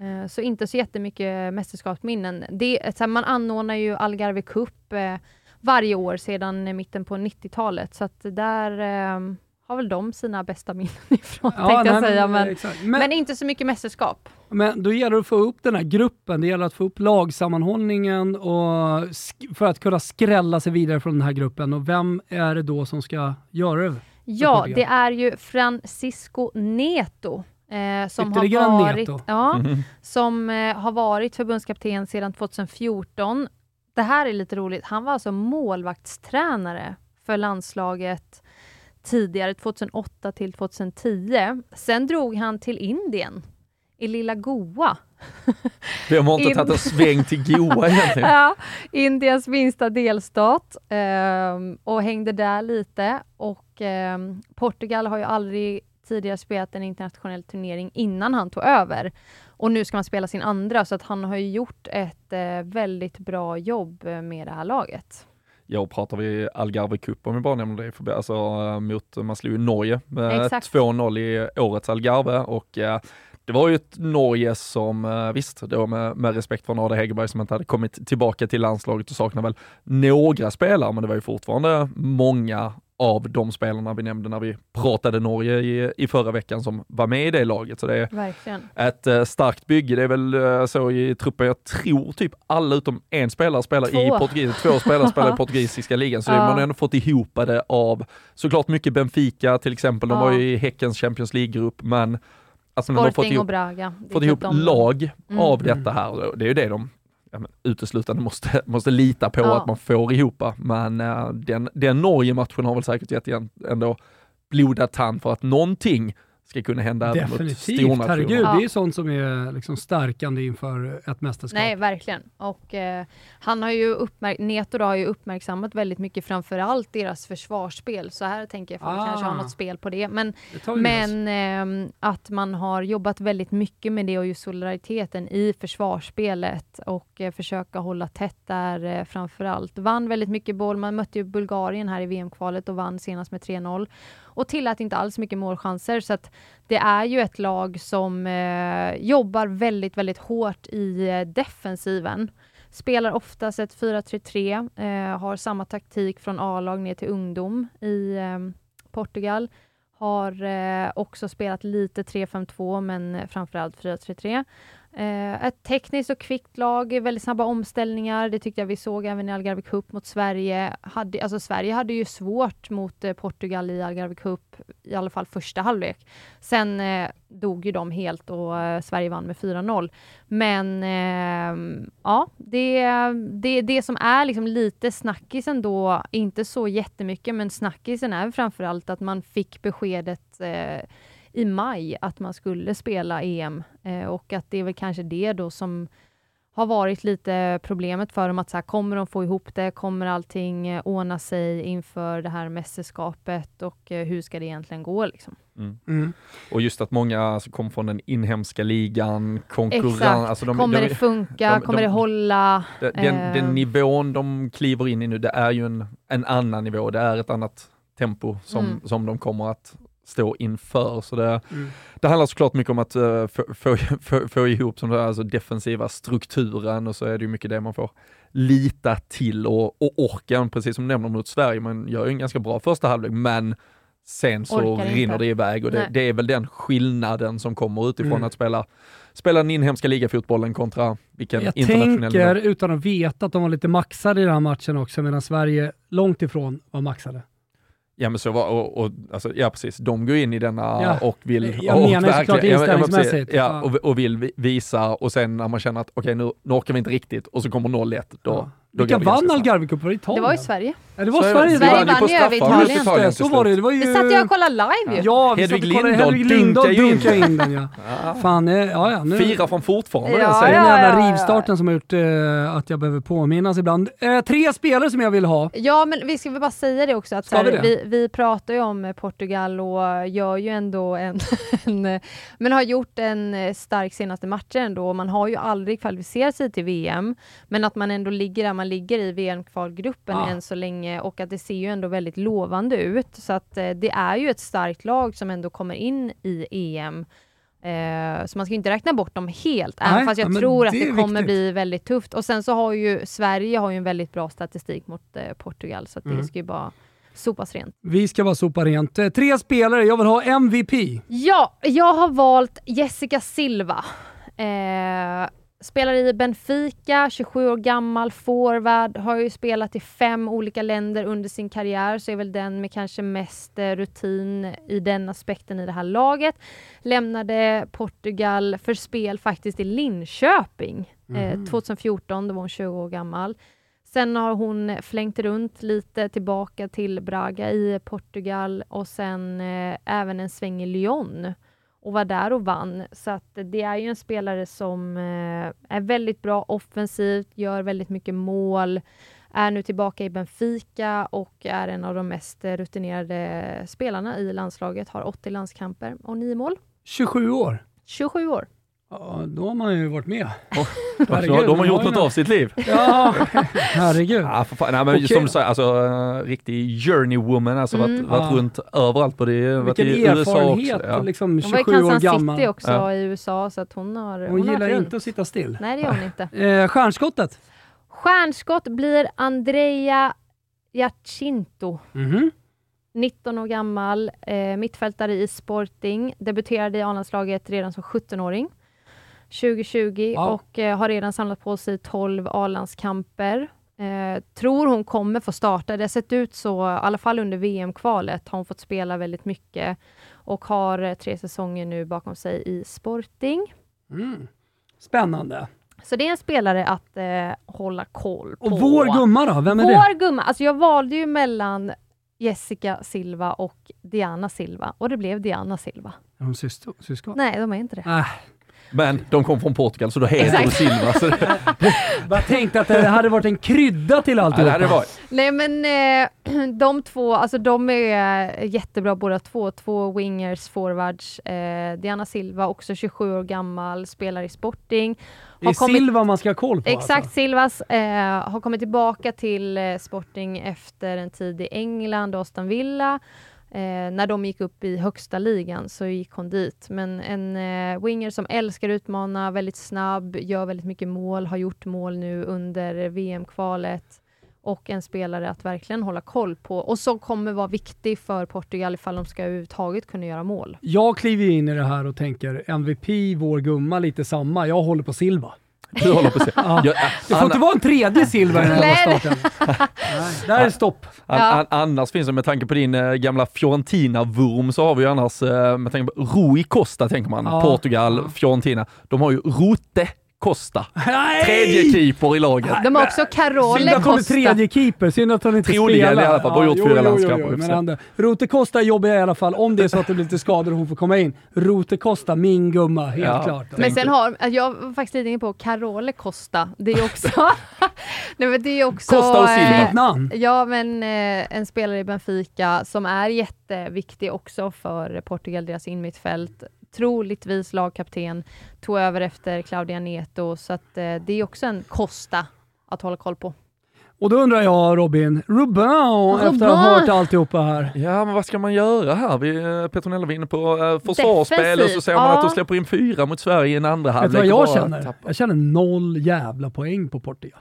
Eh, så inte så jättemycket mästerskapsminnen. Det, man anordnar ju Algarve Cup eh, varje år sedan mitten på nittiotalet. Så att där eh, har väl de sina bästa minnen ifrån, ja, tänkte nej, jag säga. Men, men, men inte så mycket mästerskap. Men då gäller det att få upp den här gruppen. Det gäller att få upp lagsammanhållningen och sk- för att kunna skrälla sig vidare från den här gruppen. Och vem är det då som ska göra det? Ja, det är ju Francisco Neto. Eh, som, har varit, ja, mm-hmm. som eh, har varit förbundskapten sedan tjugofjorton. Det här är lite roligt. Han var alltså målvaktstränare för landslaget tidigare, tjugohundraåtta till tjugotio. Sen drog han till Indien, i lilla Goa. Vi har inte In... tagit en sväng till Goa egentligen. ja, Indiens minsta delstat. Eh, och hängde där lite. Och eh, Portugal har ju aldrig tidigare spelat en internationell turnering innan han tog över. Och nu ska man spela sin andra, så att han har ju gjort ett eh, väldigt bra jobb med det här laget. Ja, pratar vi Algarve Cup om vi bara nämner det. För, alltså, mot, man slog ju Norge med exakt. två noll i årets Algarve. Och eh, det var ju ett Norge som, eh, visst, då med, med respekt för Ada Hegerberg som inte hade kommit tillbaka till landslaget och saknade väl några spelare. Men det var ju fortfarande många av de spelarna vi nämnde när vi pratade Norge i, i förra veckan som var med i det laget. Så det är verkligen ett uh, starkt bygge. Det är väl uh, så i truppen, jag tror typ alla utom en spelare spelar två. i portugis. Två spelare spelar i portugisiska ligan. Så ja. det, man har ändå fått ihop det av såklart mycket Benfica till exempel. De ja. var ju i Häckens Champions League-grupp, men alltså, de har fått ihop, fått ihop de... lag mm. av detta här. Det är ju det de Ja, men uteslutande måste, måste lita på ja. att man får ihop. Men uh, den, den Norge-matchen har väl säkert gett igen, ändå blodat tand för att någonting ska kunna hända. Definitivt, även mot herregud. Ja. Det är sånt som är liksom stärkande inför ett mästerskap. Nej, verkligen. Och uh, han har ju uppmärk- Neto då har ju uppmärksammat väldigt mycket framförallt deras försvarsspel. Så här tänker jag folk ah. kanske har något spel på det. Men, det men uh, att man har jobbat väldigt mycket med det och ju solidariteten i försvarsspelet och uh, försöka hålla tätt där uh, framförallt. Vann väldigt mycket boll. Man mötte ju Bulgarien här i V M-kvalet och vann senast med tre noll. Och tillät inte alls mycket målchanser, så att det är ju ett lag som eh, jobbar väldigt, väldigt hårt i eh, defensiven. Spelar oftast ett fyra tre tre, eh, har samma taktik från A-lag ner till ungdom i eh, Portugal. Har eh, också spelat lite tre fem två, men framförallt fyra tre tre. Eh, ett tekniskt och kvickt lag, väldigt snabba omställningar. Det tyckte jag vi såg även i Algarve Cup mot Sverige. Hade, alltså Sverige hade ju svårt mot eh, Portugal i Algarve Cup, i alla fall första halvlek. Sen eh, dog ju de helt och eh, Sverige vann med fyra noll. Men eh, ja, det, det, det som är liksom lite snackisen då, inte så jättemycket, men snackisen är framförallt att man fick beskedet eh, i maj att man skulle spela E M eh, och att det är väl kanske det då som har varit lite problemet för dem, att så här, kommer de få ihop det, kommer allting ordna sig inför det här mästerskapet och eh, hur ska det egentligen gå liksom. Mm. Mm. Och just att många alltså, kom från den inhemska ligan, konkurrens, alltså de, kommer de, det funka, de, de, kommer de, det hålla de, den, eh, den nivån de kliver in i nu, det är ju en, en annan nivå, det är ett annat tempo som, mm. som de kommer att stå inför. Så det, mm. det handlar såklart mycket om att uh, få, få, få, få ihop som det här, alltså defensiva strukturen, och så är det ju mycket det man får lita till och, och orka, precis som nämner mot Sverige. Man gör ju en ganska bra första halvlek, men sen så orkar rinner inte. Det iväg och det, det är väl den skillnaden som kommer utifrån mm. att spela spela den inhemska ligafotbollen kontra vilken jag internationell. Jag tänker utan att veta att de var lite maxade i den här matchen också, medan Sverige långt ifrån var maxade. Ja, men så var, och, och alltså, ja precis, de går in i denna ja. och vill jag och, menar, och, verkligen, ja, och, och vill visa, och sen när man känner att okej, nu, nu orkar vi inte riktigt, och så kommer noll ett då, ja. då vilka vann Algarve Cup på Italien? Det var ju Sverige. Ja, det var Sverige. Sverige, Sverige vann ju över Italien. Just det, så var det. Det, var ju... det satt jag och kollade live ju. Ja, vi Hedvig satt och kollade Hedvig Lindahl dunkade in den. Ja. Ja. Fan, ja, ja, nu... Fira från fortfarande. Ja, den jävla ja, ja, ja. rivstarten som har gjort eh, att jag behöver påminnas ibland. Eh, tre spelare som jag vill ha. Ja, men vi ska väl bara säga det också. Att, här, vi, det? Vi, vi pratar ju om Portugal och gör ju ändå en, en... Men har gjort en stark senaste matchen ändå. Man har ju aldrig kvalificerat sig till V M. Men att man ändå ligger där man ligger i V M-kvalgruppen ah. än så länge, och att det ser ju ändå väldigt lovande ut, så att eh, det är ju ett starkt lag som ändå kommer in i E M, eh, så man ska ju inte räkna bort dem helt. Nej, även fast jag tror att det kommer viktigt. Bli väldigt tufft, och sen så har ju Sverige har ju en väldigt bra statistik mot eh, Portugal, så att mm. det ska ju bara sopas rent. Vi ska bara sopa rent. Eh, tre spelare, jag vill ha M V P. Ja, jag har valt Jessica Silva. eh Spelar i Benfica, tjugosju år gammal, forward, har ju spelat i fem olika länder under sin karriär, så är väl den med kanske mest rutin i den aspekten i det här laget. Lämnade Portugal för spel faktiskt i Linköping mm. eh, tjugofjorton, då var hon tjugo år gammal. Sen har hon flängt runt lite tillbaka till Braga i Portugal, och sen eh, även en sväng i Lyon. Och var där och vann. Så att det är ju en spelare som eh, är väldigt bra offensivt. Gör väldigt mycket mål. Är nu tillbaka i Benfica. Och är en av de mest rutinerade spelarna i landslaget. Har åttio landskamper och nio mål. tjugosju år? tjugosju år. Ja, då har man ju varit med. Oh, herregud, de har gjort något av sitt liv. Ja, herregud. Ja, för fan. Nej, men okay. Som du säger, alltså, riktig journey woman. Alltså, mm. varit, varit ja. runt överallt. På det, varit i U S A också. Ja. Liksom tjugosju hon var i Kansas år gammal. City också ja. i U S A. Så att hon har, hon, hon gillar har inte att sitta still. Nej, det gör hon inte. eh, stjärnskottet? Stjärnskott blir Andrea Giacinto. Mhm. nitton år gammal. Eh, mittfältare i Sporting. Debuterade i A-landslaget redan som sjutton-åring. tjugo tjugo wow. och eh, har redan samlat på sig tolv A-landskamper. Eh, tror hon kommer få starta. Det har sett ut så, i alla fall under V M-kvalet har hon fått spela väldigt mycket, och har eh, tre säsonger nu bakom sig i Sporting. Mm. Spännande. Så det är en spelare att eh, hålla koll på. Och vår gumma då? Vem är vår det? Vår gumma, alltså jag valde ju mellan Jessica Silva och Diana Silva, och det blev Diana Silva. Är de syster, syskon? Nej, de är inte det. Äh. Men de kom från Portugal, så då heter de Silva. Så det... Jag tänkte att det hade varit en krydda till allt. Ja, det hade varit. Nej, men eh, de två, alltså de är jättebra båda två. Två wingers, forwards. Eh, Diana Silva, också tjugosju år gammal, spelar i Sporting. Har det är kommit... Silva man ska ha koll på. Exakt, alltså. Silvas eh, har kommit tillbaka till eh, Sporting efter en tid i England och Aston Villa. Eh, när de gick upp i högsta ligan så gick hon dit. Men en eh, winger som älskar utmana, väldigt snabb, gör väldigt mycket mål, har gjort mål nu under V M-kvalet. och en spelare att verkligen hålla koll på och som kommer vara viktig för Portugal ifall de ska överhuvudtaget kunna göra mål. Jag kliver in i det här och tänker M V P, vår gumma, lite samma. Jag håller på Silva. Du håller på Silva. Ja. Det får Anna... inte vara en tredje Silva i den här starten. Nej, där är stopp. An- an- annars finns det, med tanke på din äh, gamla Fiorentina-vurm, så har vi ju annars, äh, med tanke på Rui Costa, tänker man. Ja. Portugal, Fiorentina. De har ju Rote Costa. Nej! Tredje keeper i laget. De har också Carole Costa. Hon är tredje keeper. Synd att han inte spelar. I alla fall. Bara ja, gjort jo, fyra landskamper. Rote Costa jobbar i alla fall. Om det är så att det blir lite skador och hon får komma in. Rote Costa, min gumma. Helt ja, klart. Men sen har jag var faktiskt lite inne på Carole Costa. Det är också... Nej, men det är också Costa och Silva. Eh, ja, men eh, en spelare i Benfica som är jätteviktig också för Portugal, deras inmittfält. Troligtvis lagkapten, tog över efter Claudia Neto, så att eh, det är också en Costa att hålla koll på. Och då undrar jag, Robin, Robin, Robin. efter att ha hört alltihopa här. Ja, men vad ska man göra här? Vi, Petronella, var inne på eh, försvarsspel och så ser man ja. att de släpper in fyra mot Sverige i en andra halvlek. Vet du vad jag känner? Jag känner noll jävla poäng på Portugal.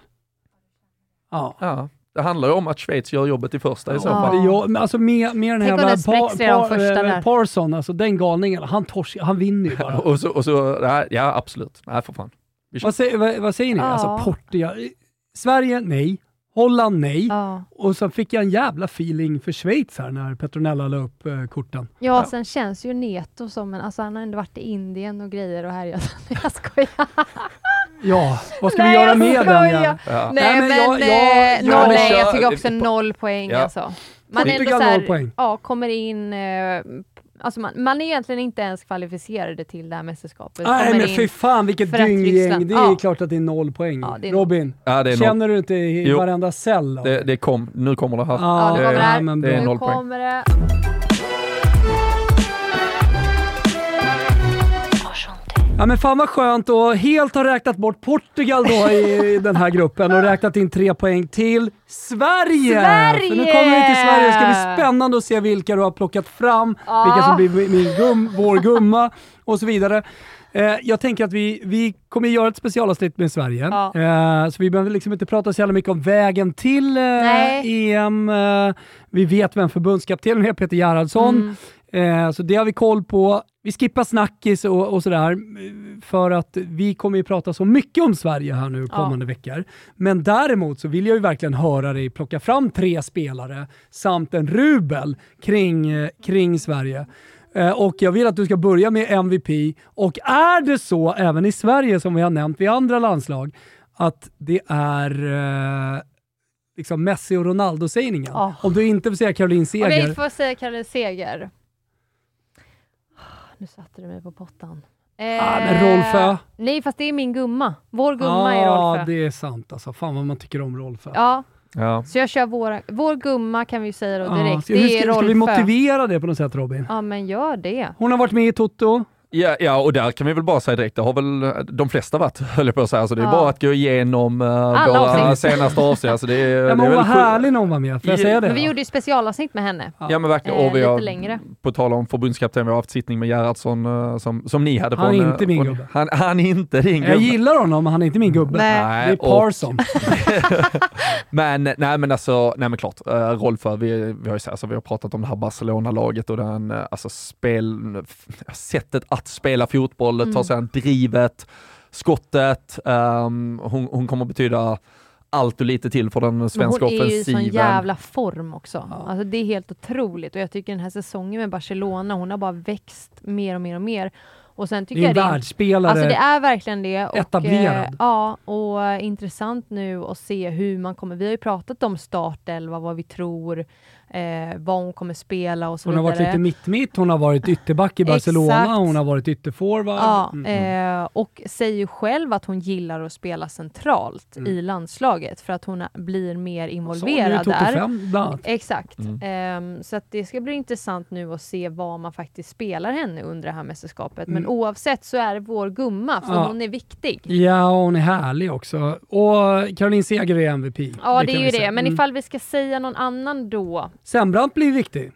Ja. Ja. Det handlar ju om att Schweiz gör jobbet i första ja. i så fall. Ja, men alltså med, med den här med pa, pa, Parson, alltså den galningen, han, tors, han vinner ju bara. och så, och så, ja, absolut. Nej, för fan. Vad, säger, vad, vad säger ni? Ja. Alltså, Portugal, Sverige, nej. Holland, nej. Ja. Och så fick jag en jävla feeling för Schweiz här när Petronella la upp eh, korten. Ja, ja, sen känns ju Neto som en... Alltså, han har ändå varit i Indien och grejer och här. Jag, jag skojar. Ja, vad ska nej, vi göra med den? Ja. Ja. Nej, men jag, jag, jag, noll, nej, jag tycker också noll poäng. Ja. Alltså. Man är ändå så här, ja, kommer in... Eh, alltså man, man är egentligen inte ens kvalificerade till det här mästerskapet. Nej, kommer men för fan, vilket dynggäng. Det är ja. klart att det är noll poäng. Ja, är Robin, ja, noll. Känner du inte i jo. varenda cell? Det, det kom, nu kommer det här. Ja, ja, det, det, men det är noll poäng. Kommer det. Ja, men fan vad skönt, och helt har räknat bort Portugal då i den här gruppen och räknat in tre poäng till Sverige. Sverige! Så nu kommer vi till Sverige, det ska bli spännande att se vilka du har plockat fram, ah. vilka som blir min gum, vår gumma och så vidare. Eh, jag tänker att vi, vi kommer göra ett specialavsnitt med Sverige, ah. eh, så vi behöver liksom inte prata så jävla mycket om vägen till eh, E M. Eh, vi vet vem förbundskaptenen är, Peter Gerhardsson, mm. eh, så det har vi koll på. Vi skippar snackis och, och sådär, för att vi kommer ju prata så mycket om Sverige här nu kommande ja. veckor. Men däremot så vill jag ju verkligen höra dig plocka fram tre spelare samt en rubel kring, kring Sverige. Eh, och jag vill att du ska börja med M V P. Och är det så, även i Sverige som vi har nämnt vid andra landslag, att det är... Eh, liksom Messi och Ronaldo-sägningen. Oh. Om du inte får säga Caroline Seger... Om jag inte får säga Caroline Seger... Nu satte du mig på pottan. Eh, ah, men Rolfö. Nej, fast det är min gumma. Vår gumma ah, är Rolfö. Ja, det är sant. Alltså. Fan vad man tycker om Rolfö. Ja. ja. Så jag kör våra, vår gumma kan vi säga då direkt. Ah, så, det hur, är ska, Rolfö. Ska vi motivera det på något sätt, Robin? Ja, ah, men gör det. Hon har varit med i Toto. Ja, ja, och där kan vi väl bara säga direkt, det har väl de flesta varit, höll jag på att säga, så det är ja. bara att gå igenom uh, våra senaste avsnitt. Alltså det är, ja, men hon var härlig när hon var med, för jag säger det. Men vi gjorde ju specialavsnitt med henne. Ja, ja men verkligen, eh, och vi har, längre. på tal om förbundskapten, vi har haft sittning med Gerhardsson uh, som, som ni hade på. Han är en, inte min gubbe. Han, han är inte din gubbe. Jag gillar honom, men han är inte min gubbe. Nej. Nej, det är Parsons. men, nej men alltså, nej men klart, uh, Rolfö, vi, vi har ju alltså, vi har pratat om det här Barcelona-laget och den, uh, alltså spel, sättet att spela fotboll, mm. ta sedan drivet, skottet. Um, hon, hon kommer betyda allt och lite till för den svenska offensiven. Hon är offensiven. Ju i sån jävla form också. Ja. Alltså, det är helt otroligt. Och jag tycker den här säsongen med Barcelona, hon har bara växt mer och mer och mer. Och sen tycker det är en jag det, världsspelare. Alltså det är verkligen det. Och, etablerad. Eh, ja, och eh, intressant nu att se hur man kommer. Vi har ju pratat om startelva, vad vi tror, eh, vad hon kommer spela och så vidare. Hon har varit lite mitt-mitt, hon har varit ytterback i Barcelona, hon har varit ytterforward. Ja, mm. eh, och säger ju själv att hon gillar att spela centralt mm. i landslaget för att hon blir mer involverad där. där. Exakt. Mm. Eh, så att det ska bli intressant nu att se vad man faktiskt spelar henne under det här mästerskapet. Men oavsett så är det vår gumma, för ja. hon är viktig. Ja, hon är härlig också. Och Caroline Seger är M V P. Ja, det, det är ju det. Säga. Men ifall vi ska säga någon annan då... Sembrant blir viktig.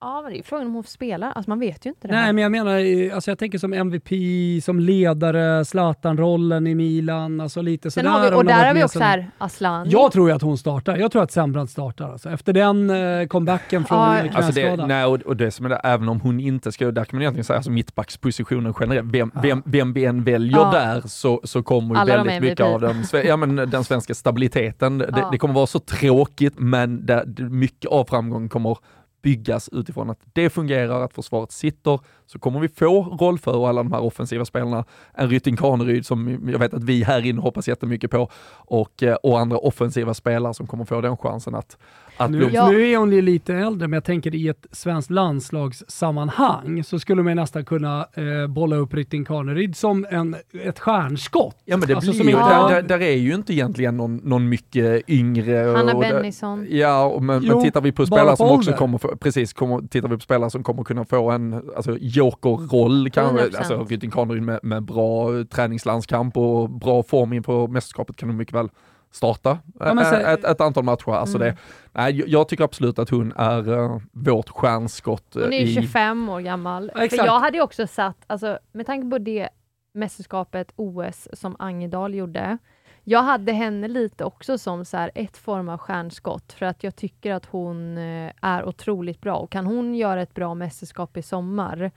Ja, Ja, men det är frågan om hon spelar. Alltså man vet ju inte det. Nej, här. Men jag menar, alltså jag tänker som M V P, som ledare, Zlatan-rollen i Milan, alltså lite sådär. Har vi, och där har vi också här, Aslan. Jag tror att hon startar. Jag tror att Sembrant startar. Alltså. Efter den eh, comebacken från ah, alltså det, nej, och, och det som är där, även om hon inte ska, där kan man egentligen säga, alltså mittbackspositionen generellt, vem, ah. vem, vem ben väljer ah. där så, så kommer ju alla väldigt mycket av den, ja, men, den svenska stabiliteten. Ah. Det, det kommer vara så tråkigt, men där, mycket av framgången kommer byggas utifrån att det fungerar, att försvaret sitter, så kommer vi få Rolfö och alla de här offensiva spelarna, en Rytting-Kaneryd som jag vet att vi här inne hoppas jättemycket på, och, och andra offensiva spelare som kommer få den chansen att, att nu, ja. Nu är hon ju lite äldre, men jag tänker i ett svenskt landslagssammanhang så skulle man nästan kunna eh, bolla upp Rytting-Kaneryd som en, ett stjärnskott. Ja, men det alltså, blir ju, ja. där, där är ju inte egentligen någon, någon mycket yngre. Hanna Bennison. Ja, men, jo, men tittar vi på spelare som också kommer få, precis, kommer, tittar vi på spelare som kommer kunna få en alltså, jokerroll, kan, alltså Rytting-Kaneryd med, med bra träningslandskamp och bra form in på mästerskapet kan de mycket väl starta ja, så, ett, ett antal matcher. Alltså mm. det, nej, jag tycker absolut att hon är uh, vårt stjärnskott. Hon är i... tjugofem år gammal. Ja, för jag hade också satt, alltså, med tanke på det mästerskapet O S som Angedal gjorde, jag hade henne lite också som så här, ett form av stjärnskott, för att jag tycker att hon är otroligt bra. Och kan hon göra ett bra mästerskap i sommar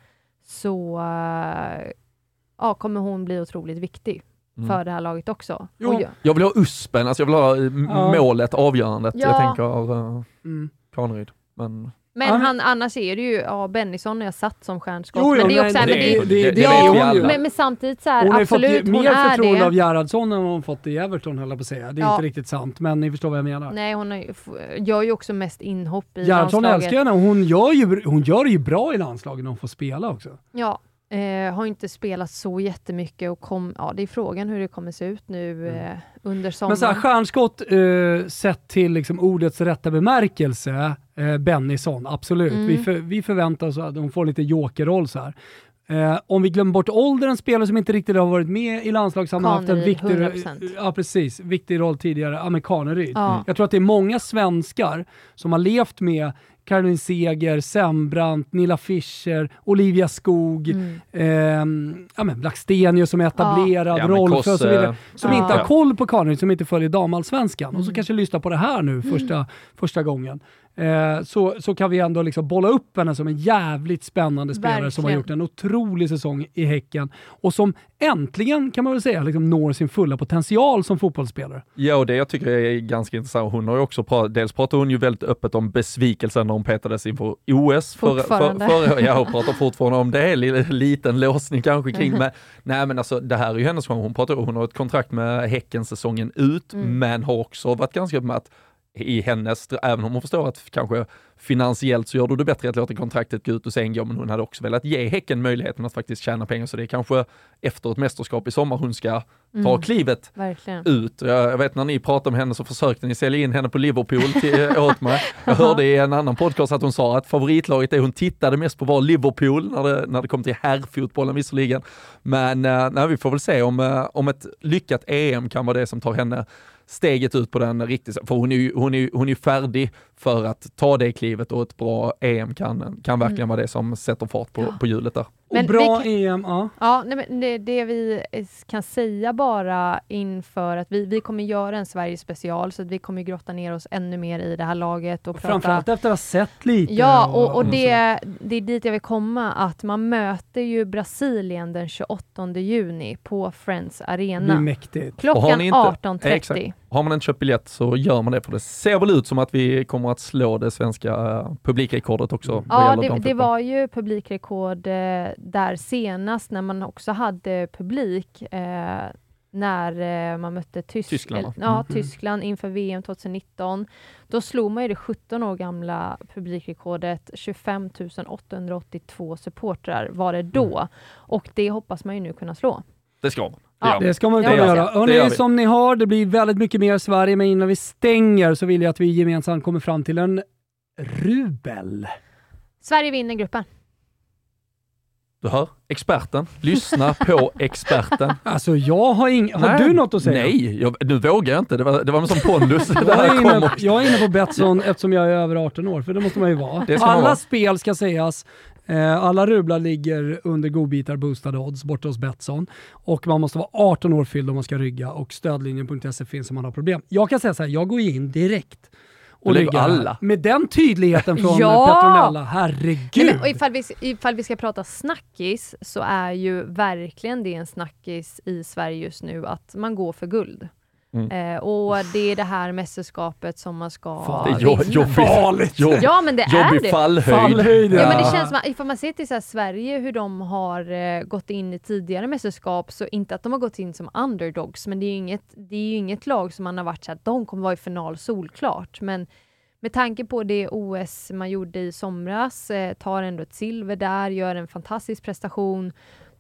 så uh, ja, kommer hon bli otroligt viktig. Mm. För det här laget också. Jo, jag vill ha uspen, alltså jag vill ha m- ja. målet, avgörandet. Ja. Jag tänker av uh, mm. Kaneryd. Men, men ah. han, annars är det ju ja, Bennison när jag satt som stjärnskott. Jo, jo, men det är också här, men, men, men samtidigt så här, hon absolut, fått, hon är det. Hon har fått mer förtroende av Gerhardsson än hon fått i Everton, höll jag på att säga. Det är ja. inte riktigt sant, men ni förstår vad jag menar. Nej, hon är, gör ju också mest inhopp i Gerhardsson landslaget. Gerhardsson älskar hon gör ju Hon gör det ju bra i landslaget när hon får spela också. Ja. Eh, har inte spelat så jättemycket och kom, ja, det är frågan hur det kommer se ut nu eh, under sommaren. Men så här, stjärnskott eh, sett till liksom ordets rätta bemärkelse, eh, Bennison, absolut. Mm. Vi, för, vi förväntar oss att de får lite jokerroll så här. Eh, om vi glömmer bort åldern, spelare som inte riktigt har varit med i landslagssammanhang, haft en viktig, hundra procent ja, precis, viktig roll tidigare, Amerikaneryd. Ja. Mm. Jag tror att det är många svenskar som har levt med Caroline Seger, Sembrant, Nilla Fischer, Olivia Skog, mm. eh, ja, men Blackstenius som är etablerad, ja. Rolfö och så vidare, som ja. inte har koll på Kaneryd, som inte följer damallsvenskan, mm. och så kanske lyssnar på det här nu första, mm. första gången. Eh, så, så kan vi ändå liksom bolla upp henne som en jävligt spännande spelare. Verkligen. Som har gjort en otrolig säsong i Häcken och som äntligen, kan man väl säga, liksom når sin fulla potential som fotbollsspelare. Ja, och det jag tycker är ganska intressant, hon har ju också pratat, dels pratar hon ju väldigt öppet om besvikelsen när hon petades inför O S för, för, för, ja, och pratar fortfarande om det, liten låsning kanske kring, men nej, men alltså det här är ju hennes gång, hon pratar, hon har ett kontrakt med Häcken säsongen ut, mm. men har också varit ganska med att i hennes, även om hon förstår att kanske finansiellt så gör du det bättre att låta kontraktet gå ut och sen gå, men hon hade också velat ge Häcken möjligheten att faktiskt tjäna pengar, så det är kanske efter ett mästerskap i sommar hon ska ta mm, klivet verkligen. ut. Jag, jag vet när ni pratade om henne så försökte ni sälja in henne på Liverpool till, åt mig. Jag hörde i en annan podcast att hon sa att favoritlaget det hon tittade mest på var Liverpool när det, när det kom till herrfotbollen visserligen, men nej, vi får väl se om, om ett lyckat E M kan vara det som tar henne steget ut på den riktigt, för hon är ju, hon är, hon är färdig för att ta det klivet, och ett bra E M kan, kan verkligen mm. vara det som sätter fart på, ja. på hjulet där. Men och bra kan, E M, ja. ja nej, men det, det vi kan säga bara inför att vi, vi kommer göra en Sverige-special, så att vi kommer grotta ner oss ännu mer i det här laget. Och, och prata, framförallt efter att ha sett lite. Ja, och, och, och det, det är dit jag vill komma, att man möter ju Brasilien den tjugoåttonde juni på Friends Arena. Det är mäktigt. Klockan arton trettio. Har man inte köpt biljett så gör man det, för det ser väl ut som att vi kommer att slå det svenska publikrekordet också. Ja, det, det var ju publikrekord eh, där senast när man också hade publik eh, när eh, man mötte Tysk- Tyskland, eh, ja, mm. Tyskland inför V M tjugonitton. Då slog man ju det sjutton år gamla publikrekordet, tjugofem tusen åttahundraåttiotvå supportrar var det då. Mm. Och det hoppas man ju nu kunna slå. Det ska man. Ja. Det ska man kunna ja, göra. Och ni som ni har, det blir väldigt mycket mer Sverige, men innan vi stänger så vill jag att vi gemensamt kommer fram till en rubel. Sverige vinner gruppen. Du hör, experten. Lyssna på experten. Alltså jag har inget... Har nej, du något att säga? Nej, jag, nu vågar jag inte. Det var, det var en sån pondus. jag, är inne, jag är inne på Betsson eftersom jag är över arton år. För det måste man ju vara. Alla vara. Spel ska sägas. Eh, alla rublar ligger under godbitar boostade odds borta hos Betsson. Och man måste vara arton år fylld om man ska rygga. Och stödlinjen punkt se finns om man har problem. Jag kan säga så här, jag går in direkt. Och lägger alla. Med den tydligheten från ja! Petronella, herregud. Nej, men, och ifall, vi, ifall vi ska prata snackis så är ju verkligen det en snackis i Sverige just nu att man går för guld. Mm. Eh, och det är det här mästerskapet som man ska Fan, det är jobbigt. Farligt. Jobb, ja, men det är det. Fallhöjd. Fallhöjd, ja. Ja, men det känns som att ifall man ser till så här Sverige hur de har eh, gått in i tidigare mästerskap så inte att de har gått in som underdogs, men det är ju inget, det är ju inget lag som man har varit så att de kommer vara i final solklart, men med tanke på det O S man gjorde i somras eh, tar ändå ett silver där, gör en fantastisk prestation.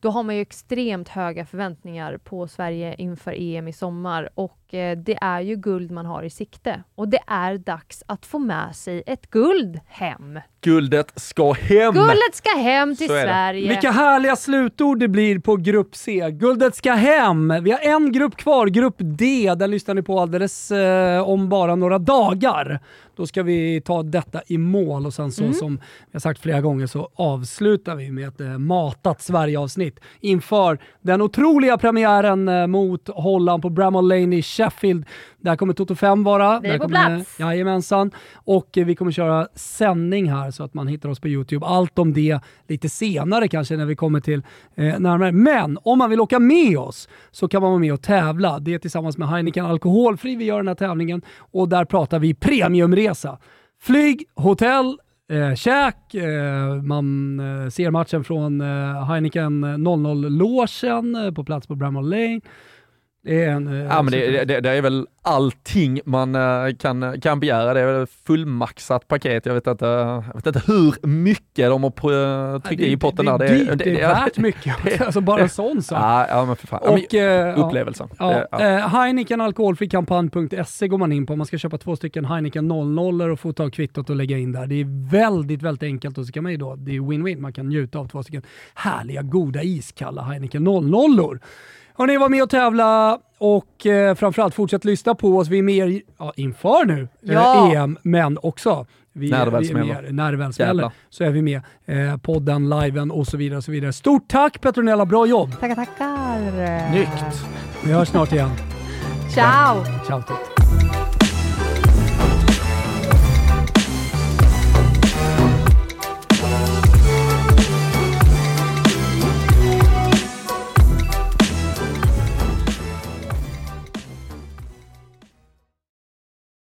Då har man ju extremt höga förväntningar på Sverige inför E M i sommar. Och eh, det är ju guld man har i sikte. Och det är dags att få med sig ett guld hem. Guldet ska hem! Guldet ska hem till Sverige! Vilka härliga slutord det blir på grupp C. Guldet ska hem! Vi har en grupp kvar, grupp D. Den lyssnar ni på alldeles eh, om bara några dagar. Då ska vi ta detta i mål. Och sen så mm. som jag har sagt flera gånger så avslutar vi med ett eh, matat Sverige-avsnitt inför den otroliga premiären eh, mot Holland på Bramall Lane i Sheffield. Där kommer Toto fem vara. Vi är på kommer, plats! Jajamensan. Och eh, vi kommer köra sändning här så att man hittar oss på YouTube. Allt om det lite senare kanske när vi kommer till eh, närmare. Men om man vill åka med oss så kan man vara med och tävla. Det är tillsammans med Heineken Alkoholfri vi gör den här tävlingen. Och där pratar vi premiumresa. Flyg, hotell, eh, käk. Eh, man eh, ser matchen från eh, Heineken noll noll-logen eh, på plats på Bramall Lane. Det är, en, ja, men det, det, det är väl allting man kan, kan begära. Det är väl fullmaxat paket. Jag vet inte, jag vet inte hur mycket de har tryckt i potten. Det, det, det, det, det, det är värt mycket. Det, alltså bara en sån sak. Ja, ja, men för fan. Och, ja, men, upplevelsen. Ja, det, ja. Eh, Heineken alkoholfrikampanj punkt se går man in på. Man ska köpa två stycken Heineken noll noll och få ta kvittot och lägga in där. Det är väldigt, väldigt enkelt. Och så kan man ju då, det är win-win. Man kan njuta av två stycken härliga, goda, iskalla Heineken noll noll-or. Och ni var med och tävla och eh, framförallt fortsätt lyssna på oss. Vi är mer ja, inför nu eh, ja. E M, men också vi, när det väl smäller. När det väl smäller så är vi med. Eh, podden, liven och så vidare och så vidare. Stort tack Petronella, bra jobb! Tackar, tackar! Nykt! Vi hörs snart igen. Ciao! Ciao! Ciao.